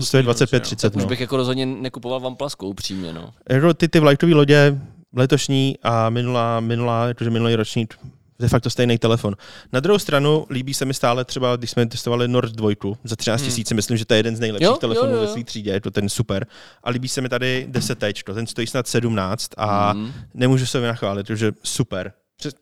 Stojí 25-30. Už bych jako rozhodně nekupoval OnePlusku, upřímně. No. Ty vlajkové lodě letošní a minulý ročník, de facto stejný telefon. Na druhou stranu líbí se mi stále třeba, když jsme testovali Nord 2 za 13 000, myslím, že to je jeden z nejlepších telefonů ve své třídě, je to ten super. A líbí se mi tady 10, ten stojí snad 17 a nemůžu se vynachválit, protože super.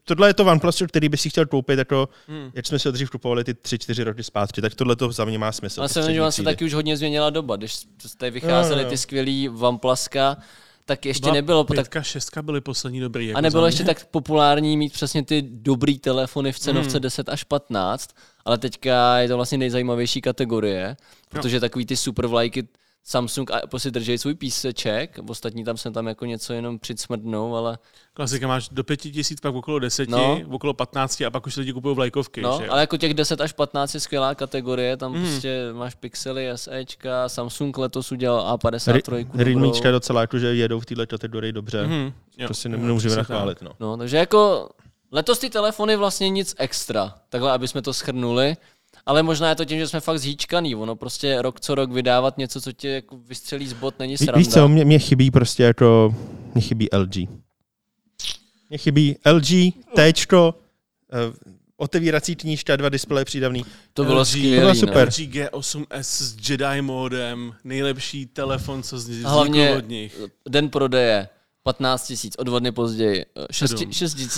Tohle je to OnePlus, který by si chtěl koupit, jako, jak jsme se dřív kupovali ty 3-4 roky zpátky, tak tohle to za mě má smysl. Ale jsem se taky už hodně změnila doba, když jste vycházely ty skvělý OnePluska, tak ještě nebylo. 5, 6 byly poslední dobrý. Jako a nebylo ještě tak populární mít přesně ty dobrý telefony v cenovce 10 až 15, ale teďka je to vlastně nejzajímavější kategorie, protože takový ty super vlajky Samsung a Apple si držejí svůj píseček, ostatní tam jsem tam jako něco jenom přicmrdnou, ale... Klasika, máš do 5 000, pak okolo 10, okolo 15 a pak už lidi kupují vlajkovky. No, že? Ale jako těch 10 až 15 je skvělá kategorie, tam prostě máš Pixely, SEčka, Samsung letos udělal A53. Rýdmíčka docela jako, že jedou v této kategorii dobře, to si nemůžeme nachválit. No, takže jako letos ty telefony vlastně nic extra, takhle, aby jsme to shrnuli. Ale možná je to tím, že jsme fakt zhýčkaný. Ono prostě rok co rok vydávat něco, co tě jako vystřelí z bot, není sranda. Víš co, mě chybí prostě jako... Mě chybí LG. Mě chybí LG, Tčko, otevírací knížka, 2 displeje přídavný. To bylo skvělé. Super. LG G8 S s Jedi modem, nejlepší telefon, co vzniklo od nich. Den prodeje. 15 000, o 2 dny později 6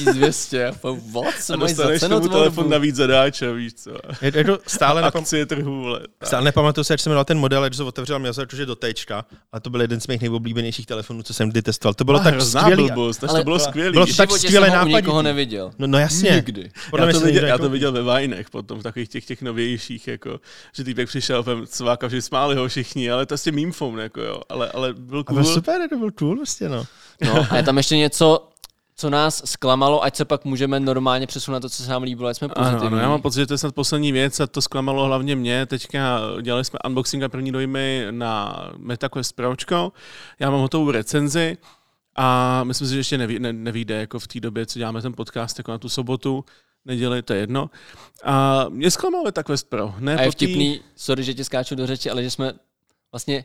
200, what se mají za cenu tvorbu? Telefon navíc zadáče, víš co. Jako stále akcie trhu, vole. Stále nepamatuju se, jak jsem měl ten model, když jsem otevřel měsíc, jakože do Tčka, a to byl jeden z mých nejoblíbenějších telefonů, co jsem kdy testoval. To bylo tak skvělý. To bylo skvělý. Bylo tak skvělé nápady. Nikoho neviděl. No jasně. Nikdy. Já to viděl ve Vajnech, potom v takových těch novějších, jako že týpek přišel, cváka, že smáli ho všichni, ale to je mým phone, jako jo, ale byl cool. Super, to byl cool, vlastně, no. No, a je tam ještě něco, co nás zklamalo, ať se pak můžeme normálně přesunout na to, co se nám líbilo, ať jsme pozitivní. Ano, já mám pocit, že to je snad poslední věc a to zklamalo hlavně mě. Teďka dělali jsme unboxing a první dojmy na Meta Quest Pročko. Já mám hotovou recenzi a myslím si, že ještě nevyjde jako v té době, co děláme ten podcast, jako na tu sobotu. Nedělej, to je jedno. A mě zklamalo ta Quest Pro. Ne, a je vtipný, sorry, že tě skáču do řeči, ale že jsme vlastně...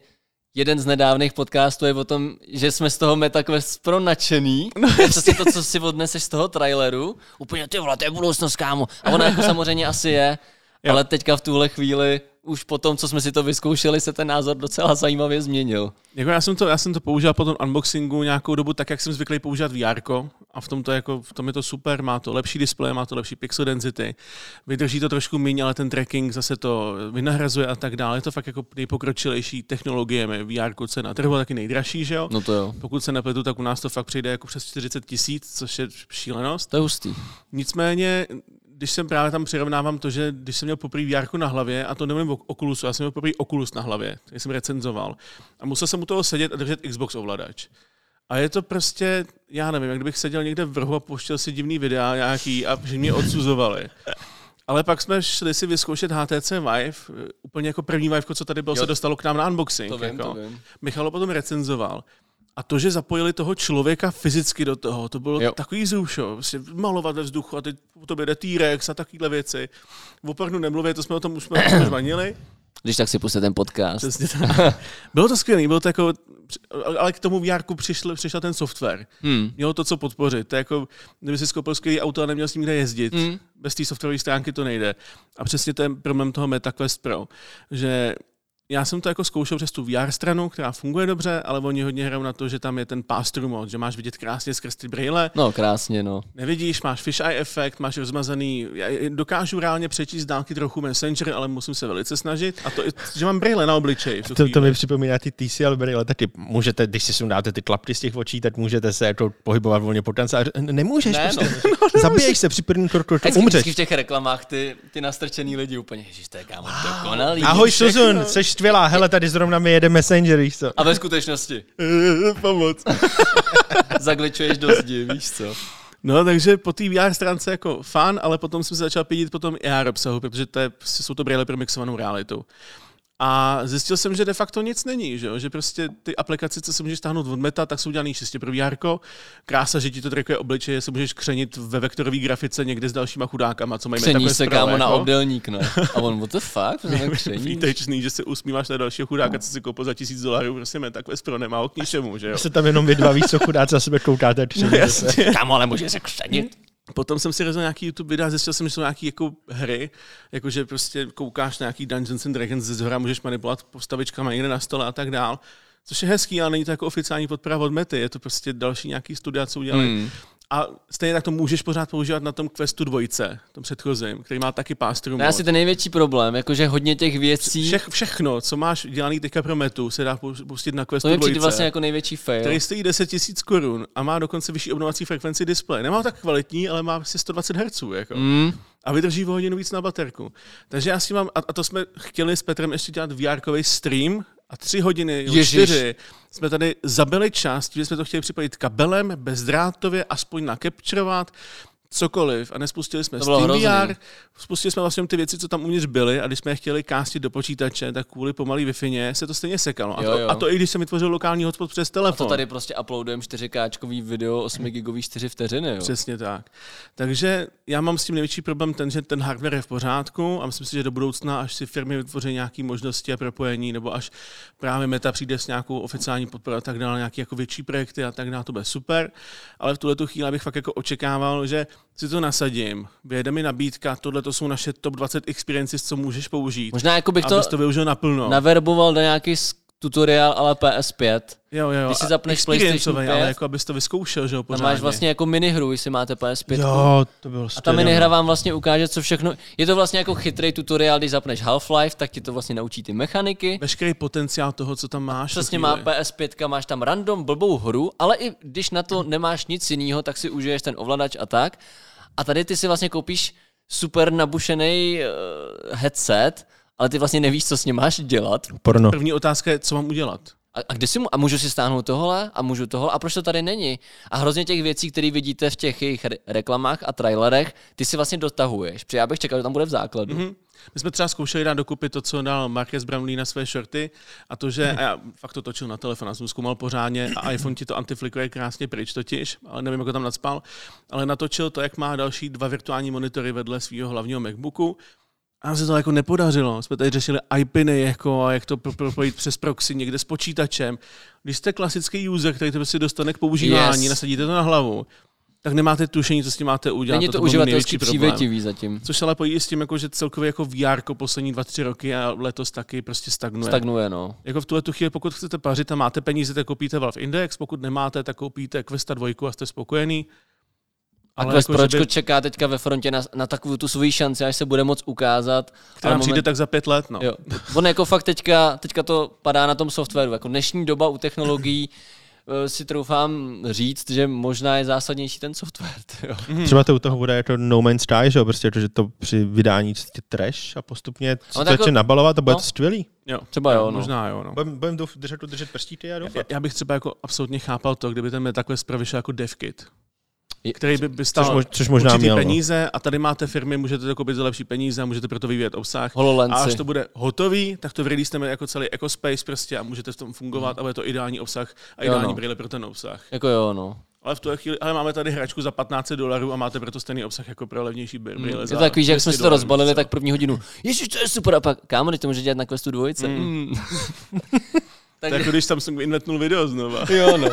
Jeden z nedávných podcastů je o tom, že jsme z toho Meta Quest Pro nadšený. No, přesně to, co si odneseš z toho traileru. Úplně ty vole, to je budoucnost, kámo. A ona jako samozřejmě asi je. Jo. Ale teďka v tuhle chvíli, už po tom, co jsme si to vyzkoušeli, se ten názor docela zajímavě změnil. Jako já jsem to použil po tom unboxingu nějakou dobu tak, jak jsem zvyklý používat VR-ko. A v tom je to super, má to lepší displej, má to lepší pixel density. Vydrží to trošku méně, ale ten tracking zase to vynahrazuje a tak dále. Je to fakt jako nejpokročilejší technologiemi VR-ko, co je na trhu, taky nejdražší, že jo? No to jo. Pokud se nepletu, tak u nás to fakt přejde jako přes 40 000, což je šílenost. To je hustý. Nicméně když jsem právě tam přirovnávám to, že když jsem měl poprvé VR na hlavě, a to nemluvím o Oculusu, já jsem měl poprvé Oculus na hlavě, který jsem recenzoval. A musel jsem u toho sedět a držet Xbox ovladač. A je to prostě, já nevím, jak kdybych seděl někde v vrhu a pouštěl si divný videa nějaký a že mě odsuzovali. Ale pak jsme šli si vyzkoušet HTC Vive, úplně jako první Vive, co tady bylo, se dostalo k nám na unboxing. To vím, jako. To vím. Michal potom recenzoval. A to, že zapojili toho člověka fyzicky do toho, to bylo takový zůšo. Malovat ve vzduchu a teď u tobě jde T-Rex a takovýhle věci. Opravdu nemluvě, to jsme o tom už zmanili. Když tak si pustit ten podcast. Přesně tak. Bylo to skvělý, bylo to jako, ale k tomu VR-ku přišel ten software. Mělo to co podpořit. To je jako, kdyby si skoupil skvělý auto a neměl s ním kde jezdit. Bez té softwarové stránky to nejde. A přesně to je problém toho Meta Quest Pro, že já jsem to jako zkoušel přes tu VR stranu, která funguje dobře, ale oni hodně hrajou na to, že tam je ten pass-through mod, že máš vidět krásně skrz ty brýle. No, krásně, no. Nevidíš, máš fisheye efekt, máš rozmazaný, já dokážu reálně přečíst dálky trochu Messenger, ale musím se velice snažit a to, že mám brýle na obličeji. To mi připomíná ty TCL brýle, taky můžete, když si sundáte ty klapky z těch očí, tak můžete se jako pohybovat volně po kanceláři. Nemůžeš, ne, prostě. No, zabiješ se při prvním kroku, umřeš. V těch reklamách ty nastrčený lidi úplně, ježiš, to je kámo dokonalý. Ahoj Suzun, Štvila, hele, tady zrovna mi jede Messenger, víš co? A ve skutečnosti. Pomoc. Zagličuješ do zdi, víš co? No, takže po té VR stránce jako fan, ale potom jsem se začal pídit potom AR obsahu, protože jsou to brýle pro mixovanou realitu. A zjistil jsem, že de facto nic není, že prostě ty aplikace, co se můžeš stáhnout od Meta, tak jsou dělaný čistě pro VR. Krása, že ti to trackuje obličeje, se můžeš křenit ve vektorové grafice někde s dalšíma chudákama, co mají Meta Quest Pro. Kření se kámo na obdélník, no. A on, what the fuck? Výtečný, že se usmíváš na dalšího chudáka, co si koupil za $1000, prostě Meta Quest Pro nemá k ničemu, že jo. Se tam jenom vy dva víc, co chudáci a sebe koukáte. Kámo, ale může se křenit. Potom jsem si rozhodl nějaký YouTube videa, zjistil jsem, že jsou nějaké jako hry, jakože prostě koukáš na nějaký Dungeons and Dragons ze zhora, můžeš manipulovat postavičkama někde na stole a tak dál. Což je hezký, ale není to jako oficiální podpora od Mety, je to prostě další nějaký studia, co udělali. A stejně tak to můžeš pořád používat na tom Questu 2, tom předchozím, který má taky pass-through. To je asi ten největší problém, jakože hodně těch věcí. Všechno, co máš dělaný teďka pro Metu, se dá pustit na Questu 2. To je vlastně jako největší fail. Který stojí 10 000 Kč a má dokonce vyšší obnovací frekvenci displeje. Nemá tak kvalitní, ale má asi 120 Hz. Jako. A vydrží o hodinu víc na baterku. Takže já si mám, a to jsme chtěli s Petrem ještě dělat VR-kový stream, a 3 hodiny, 4 jsme tady zabili část, že jsme to chtěli připojit kabelem, bezdrátově, aspoň nakapčovat, cokoliv. A nespustili jsme Steam VR, spustili jsme vlastně ty věci, co tam uvnitř byly, a když jsme je chtěli kástit do počítače, tak kvůli pomalý Wi-Fi se to stejně sekalo. A to i když jsem vytvořil lokální hotspot přes telefon. A to tady prostě uploadujeme 4K video, 8 gigový 4 vteřiny. Jo. Přesně tak. Takže já mám s tím největší problém ten, že ten hardware je v pořádku a myslím si, že do budoucna, až si firmy vytvoří nějaké možnosti a propojení, nebo až právě Meta přijde s nějakou oficiální podporou a tak dále, nějaké jako větší projekty a tak dále, to bude super. Ale v tuhletu chvíli bych fakt jako očekával, že si to nasadím, vyjede mi nabídka, tohle to jsou naše top 20 experiences, co můžeš použít. Možná jako bych to využil naplno. Naverboval na nějaký tutoriál ale PS5. Jo. Když si zapneš PlayStation 5, ale jako abys to vyzkoušel, že jo, pořádně. Tam máš vlastně jako minihru, jestli máte PS5. Jo, to bylo a ta minihra vám vlastně ukáže, co všechno. Je to vlastně jako chytrý tutoriál, když zapneš Half-Life, tak ti to vlastně naučí ty mechaniky. Veškerý potenciál toho, co tam máš. Přesně má PS5, máš tam random blbou hru, ale i když na to nemáš nic jiného, tak si užiješ ten ovladač a tak. A tady ty si vlastně koupíš super nabušený headset, ale ty vlastně nevíš, co s ním máš dělat. Porno. První otázka je, co mám udělat. A kde si a můžu si stáhnout tohle a můžu tohle a proč to tady není? A hrozně těch věcí, které vidíte v těch jejich reklamách a trailerech, ty si vlastně dotahuješ. Protože já bych čekal, že tam bude v základu. Mm-hmm. My jsme třeba zkoušeli dát dokupy to, co dal Marquez Bramley na své shorty a to, že a já fakt to točil na telefon, já jsem zkoumal pořádně a iPhone ti to antiflikuje krásně pryč totiž, ale nevím, jak ho tam nadspal, ale natočil to, jak má další 2 virtuální monitory vedle svého hlavního MacBooku. A nám se to jako nepodařilo. Jsme tady řešili IPiny, jako, jak to propojit přes proxy někde s počítačem. Když jste klasický user, který to prostě dostane k používání, nasadíte to na hlavu, tak nemáte tušení, co s tím máte udělat. Není to uživatelsky přívětivý zatím. Což se ale pojí s tím, jako, že celkově jako VR-ko poslední 2-3 roky a letos taky prostě stagnuje. Stagnuje, no. Jako v tuhle tu chvíli, pokud chcete pařit a máte peníze, tak koupíte Valve Index, pokud nemáte, tak koupíte Questa 2 a jste spokojený. A Quest Pročko jako, čeká teďka ve frontě na takovou tu svoji šanci, až se bude moc ukázat. Která přijde tak za 5 let, no. Jo. On jako fakt teďka to padá na tom softwaru. Jako dnešní doba u technologií si troufám říct, že možná je zásadnější ten software. Jo. Třeba to u toho bude jako No Man's Sky, že jo? Prostě to, že to při vydání trash a postupně začne nabalovat a bude to skvělý. Jo, třeba jo, možná jo. No. Budem držet prstíky a doufat. Já bych třeba jako absolutně chápal to, kdyby ten Meta Quest Pro vyšel jako devkit, který by stál určitý peníze a tady máte firmy, můžete to koupit za lepší peníze a můžete proto vyvíjet obsah. HoloLensy. A až to bude hotový, tak to vyreleaseme jako celý EcoSpace prostě a můžete v tom fungovat a bude to ideální obsah a ideální brýle pro ten obsah. Jako jo, no. Ale v tuhle chvíli, ale máme tady hračku za $15 a máte proto stejný obsah jako pro levnější brýle. Je to takový, že jak jsme si to rozbalili, tak první hodinu. Ježiš, to je super, a pak kámo, teď to může dělat na Questu 2. Tak jako když Samsung inventnul video znova. Jo, no.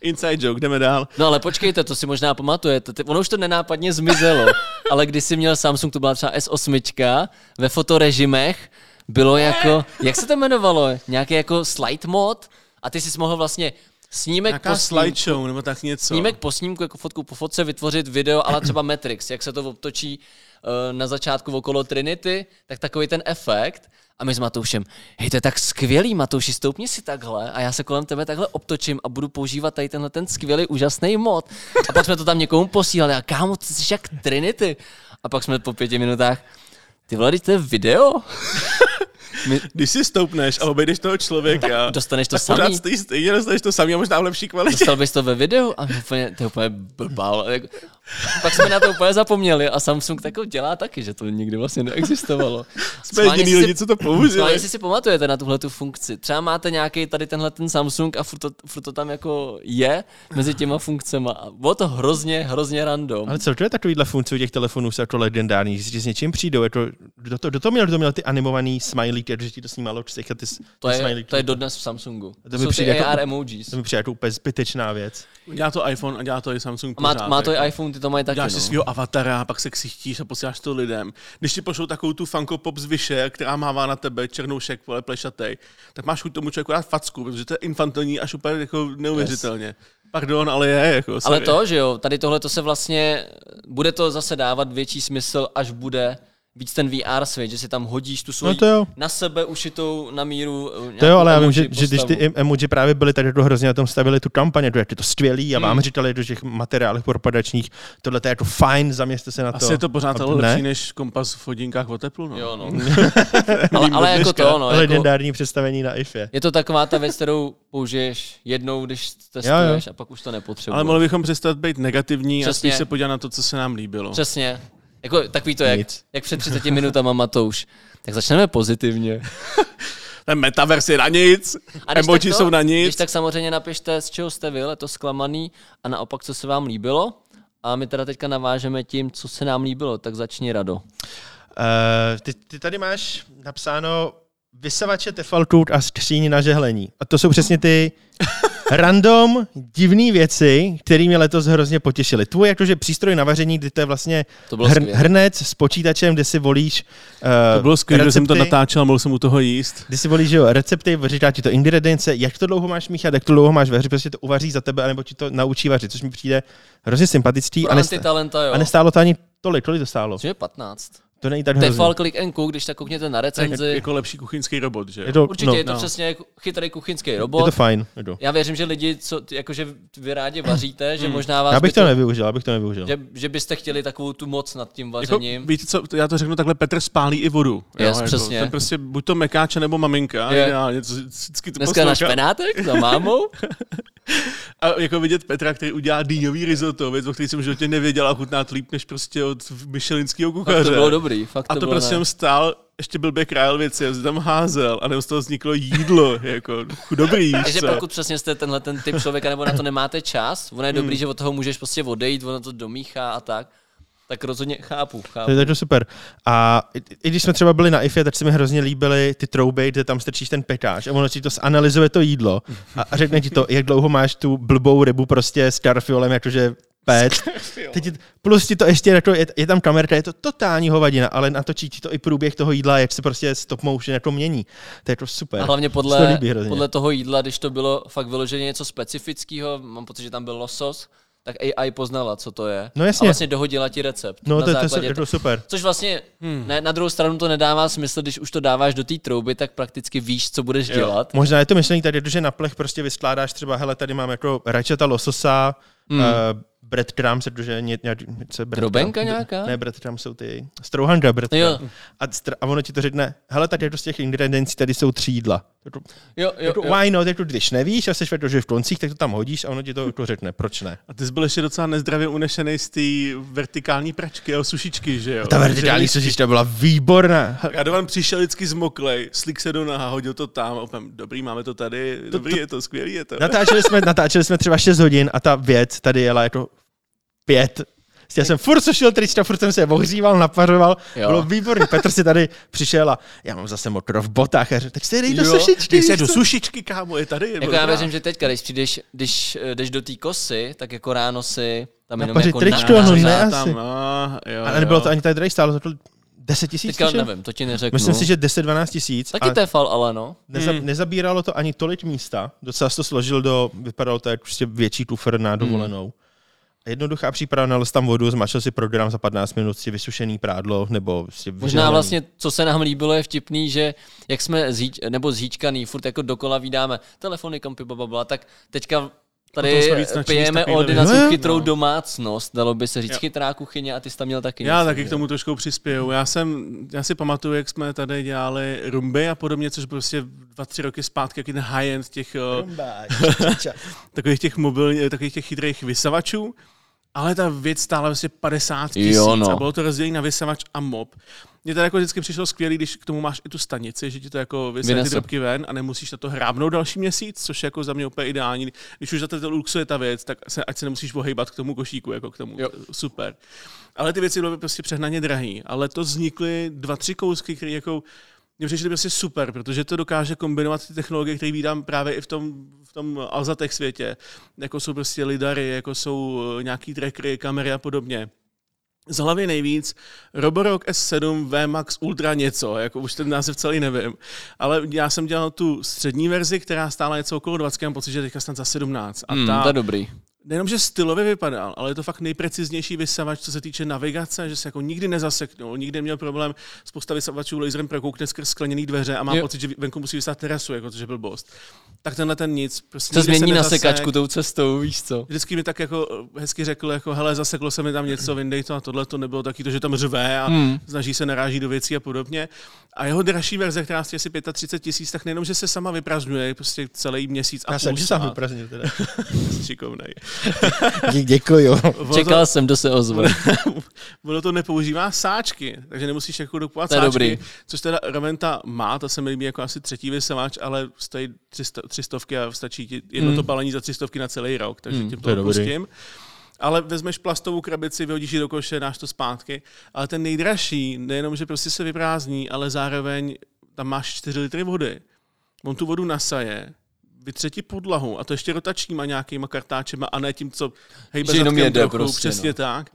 Inside joke, jdeme dál. No ale počkejte, to si možná pamatujete. Ono už to nenápadně zmizelo, ale když si měl Samsung, to byla třeba S8, ve fotorežimech bylo jako, jak se to jmenovalo? Nějaký jako slide mod a ty jsi mohl vlastně snímek po slideshow nebo tak něco. Snímek po snímku, jako fotku po fotce, vytvořit video, ale třeba Matrix, jak se to obtočí na začátku okolo Trinity, tak takový ten efekt. A my s Matoušem, hej, to je tak skvělý, Matouši, stoupni si takhle a já se kolem tebe takhle obtočím a budu používat tady tenhle ten skvělý, úžasný mod. A pak jsme to tam někomu posílali a kámo, ty jsi jak Trinity. A pak jsme po 5 minutách, ty vole, to je video? Když si stoupneš a obejdeš toho člověka, dostaneš to samý. Stejně dostaneš to samý a možná v lepší kvalitě. Dostal bys to ve videu a to je úplně blbal. Pak jsme na to úplně zapomněli a Samsung tak dělá taky, že to nikdy vlastně neexistovalo. Jsme jediný lidi, co to použili. Ale jestli si pamatujete na tuhle tu funkci, třeba máte nějaký tady tenhle ten Samsung a furt to tam jako je mezi těma funkcema. A bylo to hrozně, hrozně random. Ale celkově takovýhle funkce u těch telefonů jsou jako legendární, že s něčím přijdou. Jako, kdo to měl ty animovaný smiley, když ti to snímalo čtyřka, ty smiley. To je dodnes v Samsungu. To jsou ty AR emojis. To mi přijde jako úplně zbytečná věc. Dělá to iPhone a dělá to i Samsung pořád. Má to i iPhone, ty to mají taky. Děláš si svýho avatara, pak se ksichtíš a posíláš to lidem. Když ti pošlou takovou tu Funko Pop z Vyše, která mává na tebe černoušek, plešatej, tak máš chuť tomu člověku dát facku, protože to je infantilní až úplně jako neuvěřitelně. Yes. Pardon, ale je. Jako, ale to, že jo, tady tohle to se vlastně, bude to zase dávat větší smysl, až bude víc ten VR svět, že si tam hodíš tu svoji na sebe ušitou na míru. To jo, ale já vím, že když ty emoji právě byly, tady to hrozně na tom stavili tu kampaně, to je to skvělý a vám říkali do těch materiálech propadačních, tohle to je jako fajn, zaměřte se na to. Asi je to pořád lepší než kompas v hodinkách o teplu, no. Jo, no. ale jako to, no. Legendární jako představení na IFE. Je to taková ta věc, kterou použiješ jednou, když testuješ a pak už to nepotřebuješ. Ale mohli bychom přestat být negativní a spíš se podívat na to, co se nám líbilo. Přesně. Jako takový to, jak před 30 minutama Matouš. Tak začneme pozitivně. Ten metaverse je na nic, emoji jsou na nic. Když tak samozřejmě napište, z čeho jste vy letos zklamaný a naopak, co se vám líbilo. A my teda teďka navážeme tím, co se nám líbilo. Tak začni, Rado. Ty tady máš napsáno vysavače tefaltů a skříň na žehlení. A to jsou přesně ty random divné věci, které mě letos hrozně potěšily. Tvůj jakože přístroj na vaření, kdy to je vlastně hrnec s počítačem, kde si volíš recepty. To bylo skvělé, že jsem to natáčel, mohl jsem u toho jíst. Kdy si volíš recepty, říká ti to ingredience, jak to dlouho máš míchat, jak to dlouho máš vařit, prostě to uvaří za tebe, anebo ti to naučí vařit, což mi přijde hrozně sympatický. A nestálo to ani tolik, kolik to stálo? 15. To není tak hrozný. Tefal Click & Cook, když tak koukněte na recenzi. Jako lepší kuchyňský robot, že? Je to přesně chytrý kuchyňský robot. Je to fajn. Já věřím, že lidi, co jakože vy rádi vaříte, že možná vás Já bych to nevyužil. Že byste chtěli takovou tu moc nad tím vařením. Jako, víte co, já to řeknu takhle, Petr spálí i vodu. Yes, jako, přesně. Ten prostě buď to mekáče nebo maminka. Dneska na špenátek za mámou. A jako vidět Petra, který udělá dýňový risotto, věc, o který jsem v životě nevěděl, a chutná to líp než prostě od michelinského kuchaře. Fakt to bylo dobrý, fakt to bylo. A to prostě jsem stál, ještě byl král věci, jsem tam házel a nebo z toho vzniklo jídlo, jako dobrý. Takže pokud přesně jste tenhle ten typ člověka nebo na to nemáte čas, ono je dobrý, že od toho můžeš prostě odejít, ono to domíchá a tak. Tak rozhodně chápu. To je to super. A i když jsme třeba byli na IFE, tak se mi hrozně líbily ty trouby, kde tam strčíš ten pekáč a ono ti to analyzuje to jídlo a řekne ti to, jak dlouho máš tu blbou rybu prostě s karfiolem, jakože péct. Plus ti to ještě, jako je tam kamerka, je to totální hovadina, ale natočí ti to i průběh toho jídla, jak se prostě stop motion jako mění. To je jako super. A hlavně podle toho jídla, když to bylo fakt vyloženě něco specifického, mám pocit, že tam byl losos, tak AI poznala, co to je. No jasně. A vlastně dohodila ti recept. No to je super. Což vlastně ne, na druhou stranu to nedává smysl, když už to dáváš do té trouby, tak prakticky víš, co budeš dělat. Možná je to myšlení tady, že na plech prostě vyskládáš třeba, hele, tady mám jako rajčata, lososa, breadcrumbs, protože drobenka nějaká? Ne, breadcrumbs jsou ty strouhanka breadcrumbs. A ono ti to řekne, hele, tak jako z těch ingrediencí tady jsou 3 jídla. Jo. Why not? Jako když nevíš a jsi v koncích, tak to tam hodíš a ono ti to jako řekne, proč ne. A ty jsi byl ještě docela nezdravě unešený z té vertikální pračky a sušičky, že jo? Ta vertikální sušička byla výborná. Radovan přišel vždycky zmoklej, slík se do naha, hodil to tam, opět, dobrý, máme to tady, dobrý, je to, skvělý je to. Natáčeli jsme třeba 6 hodin a ta věc tady jela jako 5. Já jsem furt sušil trička, furt jsem se ohříval, napařoval, bylo výborný. Petr si tady přišel a já mám zase mokro v botách a říkám, tak si dej do sušičky. Dej se do sušičky, kámo, je tady. Jako já věřím, že teďka, když přijdeš, když do té kosy, tak jako ráno si tam jenom napařit jako tričko, no ne asi. A nebylo to ani tady, když stálo za to 10 000. Teďka nevím, to ti neřeknu. Myslím si, že 10-12 000. Taky to je fal, ale no. Nezabíralo to ani tolik místa, docela to složil vypadalo to jako větší kufr na dovolenou. Jednoduchá příprava, nalil tam vodu, zmačil si program za 15 minut, si vysušený prádlo, nebo si vyželený. Možná vlastně, co se nám líbilo, je vtipný, že jak jsme zhýčkaný, furt jako dokola vídáme telefony, kampy, blablabla, tak teďka tady pijeme o ordinaci chytrou domácnost, dalo by se říct chytrá kuchyně, a ty jsi tam měl taky. Já taky k tomu trošku přispěju. Já si pamatuju, jak jsme tady dělali rumby a podobně, což prostě 2-3 roky zpátky, jaký ten high-end těch takových těch chytrých vysavačů. Ale ta věc stála vlastně 50 000 a bylo to rozdělení na vysavač a mop. Mně to jako vždycky přišlo skvělý, když k tomu máš i tu stanici, že ti to jako vysadí ty drobky ven a nemusíš na to hrábnout další měsíc, což je jako za mě úplně ideální. Když už za to luxuje ta věc, tak ať se nemusíš ohejbat k tomu košíku, jako k tomu. Jo. Super. Ale ty věci byly prostě přehnaně drahý. Ale to vznikly 2-3 kousky, které jako mě přišly prostě super, protože to dokáže kombinovat ty technologie, které vidím právě i v tom Alzatech světě, jako jsou prostě lidary, jako jsou nějaký trackery, kamery a podobně. Z hlavy nejvíc Roborock S7 V Max Ultra něco, jako už ten název celý nevím, ale já jsem dělal tu střední verzi, která stála něco okolo 20, pocit, že teďka snad za 17. A to je dobrý. Nejenom, že stylově vypadal, ale je to fakt nejpreciznější vysavač, co se týče navigace, že se jako nikdy nezaseknul, nikdy neměl problém, spousta vysavačů laserem prokoukne skrz skleněný dveře a má pocit, že venku musí vysát terasu, jako což je blbost. Tak tenhle ten nic. Prostě to změní na sekačku tou cestou, víš co? Vždycky mi tak jako hezky řekl, jako hele, zaseklo se mi tam něco, vyndej to a tohle to nebylo taky to, že tam řve a snaží se naráží do věcí a podobně. A jeho dražší verze, která stojí asi 35 000, tak nejenom, že se sama vyprazdňuje, prostě celý měsíc a půl. Já jsem sám vyprazdnil teda. Šikovnej. Děkuju. Čekal jsem, kdo se ozve. Ono to nepoužívá sáčky, takže nemusíš jako dokupovat sáčky. Dobrý. Což teda Roventa má, to se mi líbí jako asi třetí vysavač, ale stojí 300 a stačí ti jedno to balení za 300 na celý rok, takže tím to opustím. Ale vezmeš plastovou krabici, vyhodíš ji do koše, dáš to zpátky. Ale ten nejdražší, nejenom, že prostě se vyprázdní, ale zároveň tam máš 4 litry vody. On tu vodu nasaje, vytřetí podlahu, a to ještě rotačníma nějakýma kartáčema, a ne tím, co hejbe zadkem trochu, prostě, přesně tak.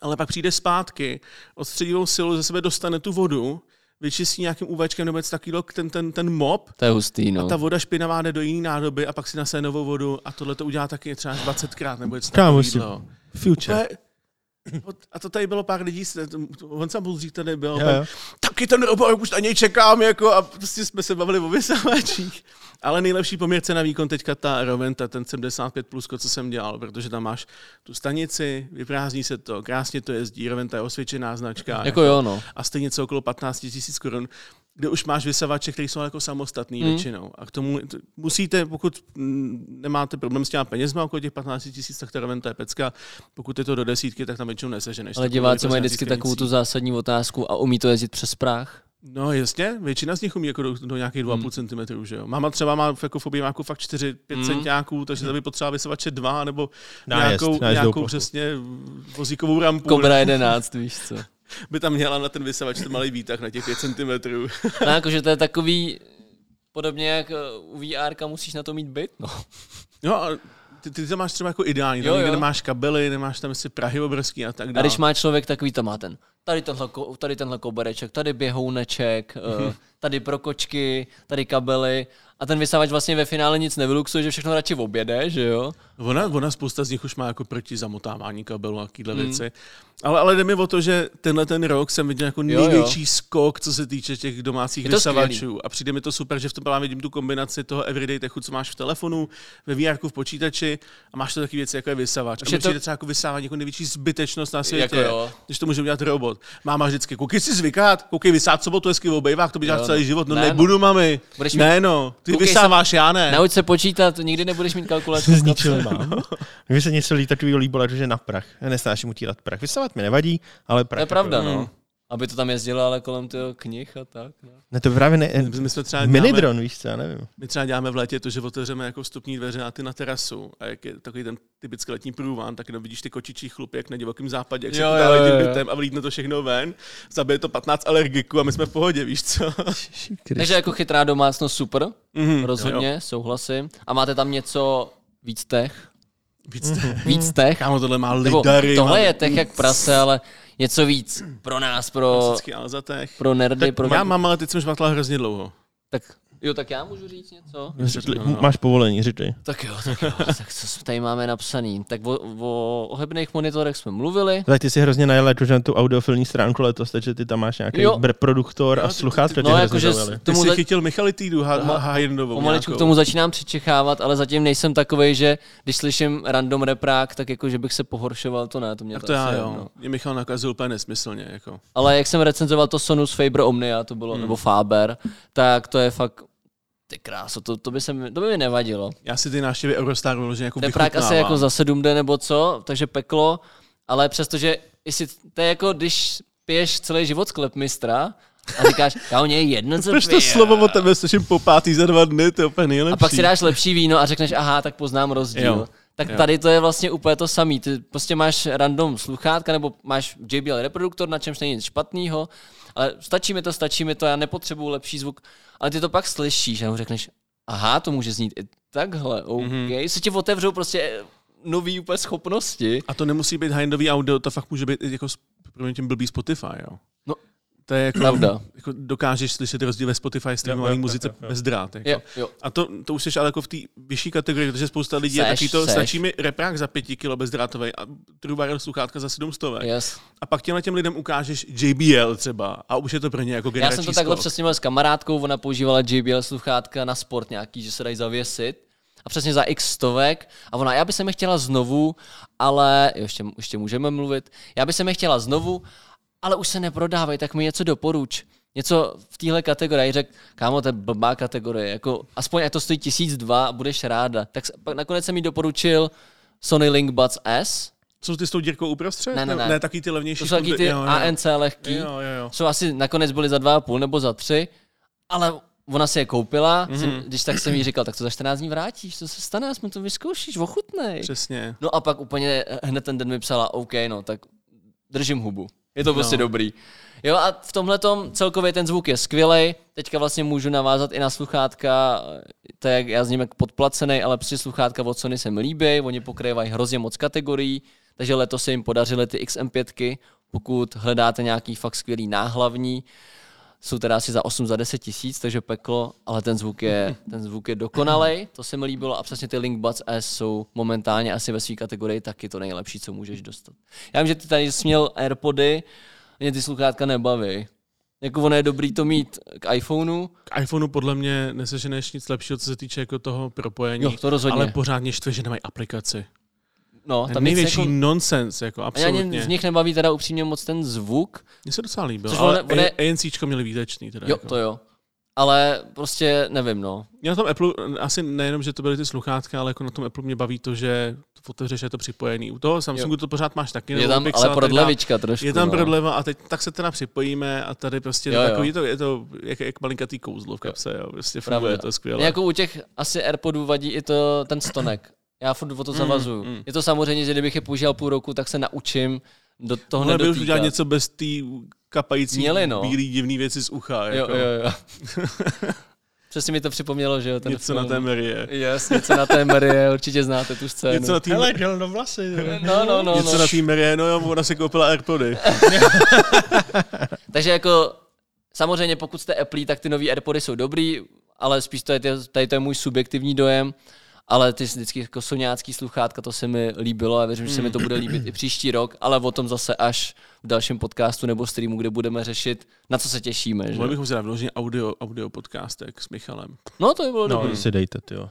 Ale pak přijde zpátky, odstředivou silou ze sebe dostane tu vodu, vyčistí nějakým UVčkem nebo něco takového ten mop. To je hustý, no. A ta voda špinavá jde do jiné nádoby a pak si nasaje novou vodu a tohle to udělá taky třeba 20krát nebo něco takového. Future. A to tady bylo pár lidí, on sám byl dřív tady byl, taky ten Roborock, už na něj čekám, jako, a prostě jsme se bavili o vysavačích. Ale nejlepší poměrce na výkon teďka ta Roventa, ten 75 plusko, co jsem dělal, protože tam máš tu stanici, vyprázdní se to, krásně to jezdí, Roventa je osvědčená značka. Jako jo, no. A stejně něco okolo 15 000 korun, kde už máš vysavače, který jsou jako samostatný většinou. A k tomu musíte, pokud nemáte problém s těma penězma okolo těch 15 000, tak ta Roventa je pecka. Pokud je to do 10, tak tam většinou neseženeš. Ale diváci mají vždycky takovou tu zásadní otázku, a umí to jezdit přes práh? No jasně, většina z nich umí jako do nějakých 2,5 cm, že jo. Máma třeba má jako v objemáku fakt 4-5 centiáků, takže to by potřeba vysavače 2 nebo nějakou přesně vozíkovou rampu. Kobra 11, víš co. By tam měla na ten vysavač ten malý výtah na těch 5 cm. No jakože to je takový, podobně jak u VR-ka musíš na to mít byt, no. No a ty to máš třeba jako ideální, tam nikde nemáš kabely, nemáš tam si prahy obrovský a tak dále. A když má člověk takový, to má ten. Tady tenhle kobereček, tady běhouneček, tady pro kočky, tady kabely, a ten vysavač vlastně ve finále nic nevyluxuje, že všechno radši objede, že jo? Ona spousta z nich už má jako proti zamotávání kabelu a takové věci. Ale jde mi o to, že tenhle ten rok jsem viděl jako největší skok, co se týče těch domácích vysavačů. Skvělý. A přijde mi to super, že v tom právě vidím tu kombinaci toho everyday techu, co máš v telefonu, ve VR-ku, v počítači, a máš to taky věci, jako je vysavač. A mi přijde třeba jako vysávání jako největší zbytečnost na světě, jako když to může udělat robot. Máma vždycky, koukej si zvykat, koukej vysát sobotu hezky v obejvách, to by děláš celý život. No ne, nebudu, mami. Ne, no. Ty vysáváš, já ne. Nauč se počítat, nikdy nebudeš mít kalkulaci. Zničil mám. Mně se něco takového líbilo, že na prach. Já nesnáším utírat prach. Vysávat mi nevadí, ale prach. To je pravda, no. Aby to tam jezdilo, ale kolem toho knih a tak. Ne, no to právě ne. My jsme třeba minidron, víš co, já nevím. My třeba děláme v létě to, že otevřeme jako vstupní dveře na terasu, a jak je takový ten typický letní průvan, tak jenom vidíš ty kočičí chlupy, jak na divokém západě, jak se potáhli tím bytem a vlítne to všechno ven, zabije to 15 alergiků a my jsme v pohodě, víš co. Takže jako chytrá domácnost super, rozhodně, souhlasím. A máte tam něco víc tech? Víc tech? Kámo, tohle má lidary. Tohle je tech jak prase, ale něco víc pro nás, pro nerdy. Pro já mám, ale teď jsem švatlal hrozně dlouho. Tak jo, tak já můžu říct něco? Máš povolení, říkej. Tak jo. Tak co tady máme napsaný. Tak o ohebných monitorech jsme mluvili. Tak ty si hrozně najel na tu audiofilní stránku letos, takže ty tam máš nějaký reproduktor a sluchátka. No jakože ty si chytil Michalitídu high-endovou. Pomaličku k tomu začínám přičechávat, ale zatím nejsem takovej, že když slyším random reprák, tak jakože bych se pohoršoval, to ne, to mě tak to já jo. Mě Michal nakazil úplně nesmyslně jako. Ale jak jsem recenzoval to Sonus Faber Omnia, to bylo nebo Faber, tak to je fakt kráso, to by mi nevadilo. Já si ty návštěvy Eurostar vyloženě jako vychutnávám. Ten Prák asi jako za 7D nebo co, takže peklo, ale přestože to je jako, když piješ celý život sklep mistra a říkáš, já u něj jedno, co pije. Proč to slovo o tebe slyším po 5. za 2 dny, to je úplně nejlepší. A pak si dáš lepší víno a řekneš, aha, tak poznám rozdíl. Jo. Tak tady to je vlastně úplně to samý. Ty prostě máš random sluchátka nebo máš JBL reproduktor, na čemž není nic špatného, ale stačí mi to, já nepotřebuju lepší zvuk. Ale ty to pak slyšíš a mu řekneš, aha, to může znít i takhle, OK. Se ti otevřou prostě nový úplně schopnosti. A to nemusí být high-endový audio, to fakt může být jako pro tím blbý Spotify, jo. No, to je jako dokážeš slyšet rozdíl ve Spotify streamovaný muzice bez drát. Jako. Jo. A to už jsi ale jako v té vyšší kategorii, protože spousta lidí je taky to, stačí mi reprák za 5 kilo bezdrátovej a trubarel sluchátka za 700. Yes. A pak těm lidem ukážeš JBL třeba a už je to pro ně jako generační. Já jsem to takhle přesně měl s kamarádkou, ona používala JBL sluchátka na sport nějaký, že se dají zavěsit. A přesně za x stovek. A ona, já bych se mi chtěla znovu, ale jo, ještě můžeme mluvit. Já bych se mi chtěla znovu, ale už se neprodávají, tak mi něco doporuč. Něco v téhle kategorii. Řekl, kámo, to je blbá kategorie. Jako, aspoň ať to stojí 1200 a budeš ráda. Tak nakonec jsem mi doporučil Sony LinkBuds S. Jsou ty s tou dírkou uprostřed? Ne, taky ty levnější. To jsou taky ty ANC lehký. Jo. Jsou asi nakonec byly za 2,5 nebo za 3, ale... Ona si je koupila, když tak jsem jí říkal, tak to za 14 dní vrátíš, co se stane, aspoň to vyzkoušíš, ochutnej. Přesně. No a pak úplně hned ten den mi psala, OK, no tak držím hubu, je to prostě dobrý. Jo a v tomhletom celkově ten zvuk je skvělej, teďka vlastně můžu navázat i na sluchátka, to je, já s ním jak podplacenej, ale při sluchátka od Sony se mi líbí, oni pokrývají hrozně moc kategorií, takže letos se jim podařily ty XM5, pokud hledáte nějaký fakt skvělý náhlavní. Jsou teda asi za 8-10 tisíc, takže peklo, ale ten zvuk je dokonalej, to se mi líbilo a přesně ty LinkBuds S jsou momentálně asi ve své kategorii taky to nejlepší, co můžeš dostat. Já vím, že ty tady jsi měl Airpody, mě ty sluchátka nebaví. Jako ono je dobrý to mít k iPhoneu. K iPhoneu podle mě neseženeš nic lepšího, co se týče jako toho propojení, jo, to rozhodně. Ale pořádně štve, že nemají aplikaci. No, tam největší jako nonsens, jako absolutně. Mě z nich nebaví teda upřímně moc ten zvuk. Mně se docela líbil, ale ANCčko měli výtečný. Teda, jo, jako. To jo. Ale prostě nevím, no. Já na tom Apple, asi nejenom, že to byly ty sluchátka, ale jako na tom Apple mě baví to, že otevřeš, je to připojený. U toho Samsungu to pořád máš taky. Je tam Pixel, ale prodlevička trošku. Je tam prodleva a teď tak se teda připojíme a tady prostě takový to, je to jak malinkatý kouzlo v kapse, jo. Prostě funguje to skvěle. Jako u těch asi AirPodů vadí i to ten stonek. Já furt o to zavazuju. Je to samozřejmě, že kdybych je používal půl roku, tak se naučím do toho nedotýkat. Ale byl udělat něco bez té kapající bílý divný věci z ucha. Jako. Jo. Přesně mi to připomnělo, že jo. Ten něco na té Marie. Něco na té Marie, určitě znáte tu scénu. Něco na té Marie. Hele, děl do vlasy. No. Něco na té Marie, no jo, ona si koupila Airpody. Takže jako, samozřejmě pokud jste Apple, tak ty nový Airpody jsou dobrý, ale spíš to je můj subjektivní dojem. Ale ty vždycky jako soňácký sluchátka, to se mi líbilo a věřím, že se mi to bude líbit i příští rok, ale o tom zase až v dalším podcastu nebo streamu, kde budeme řešit, na co se těšíme. Mohli bychom se dát vložit audio podcastek s Michalem. No to by bylo dobrý. No, si dejte, tyjo.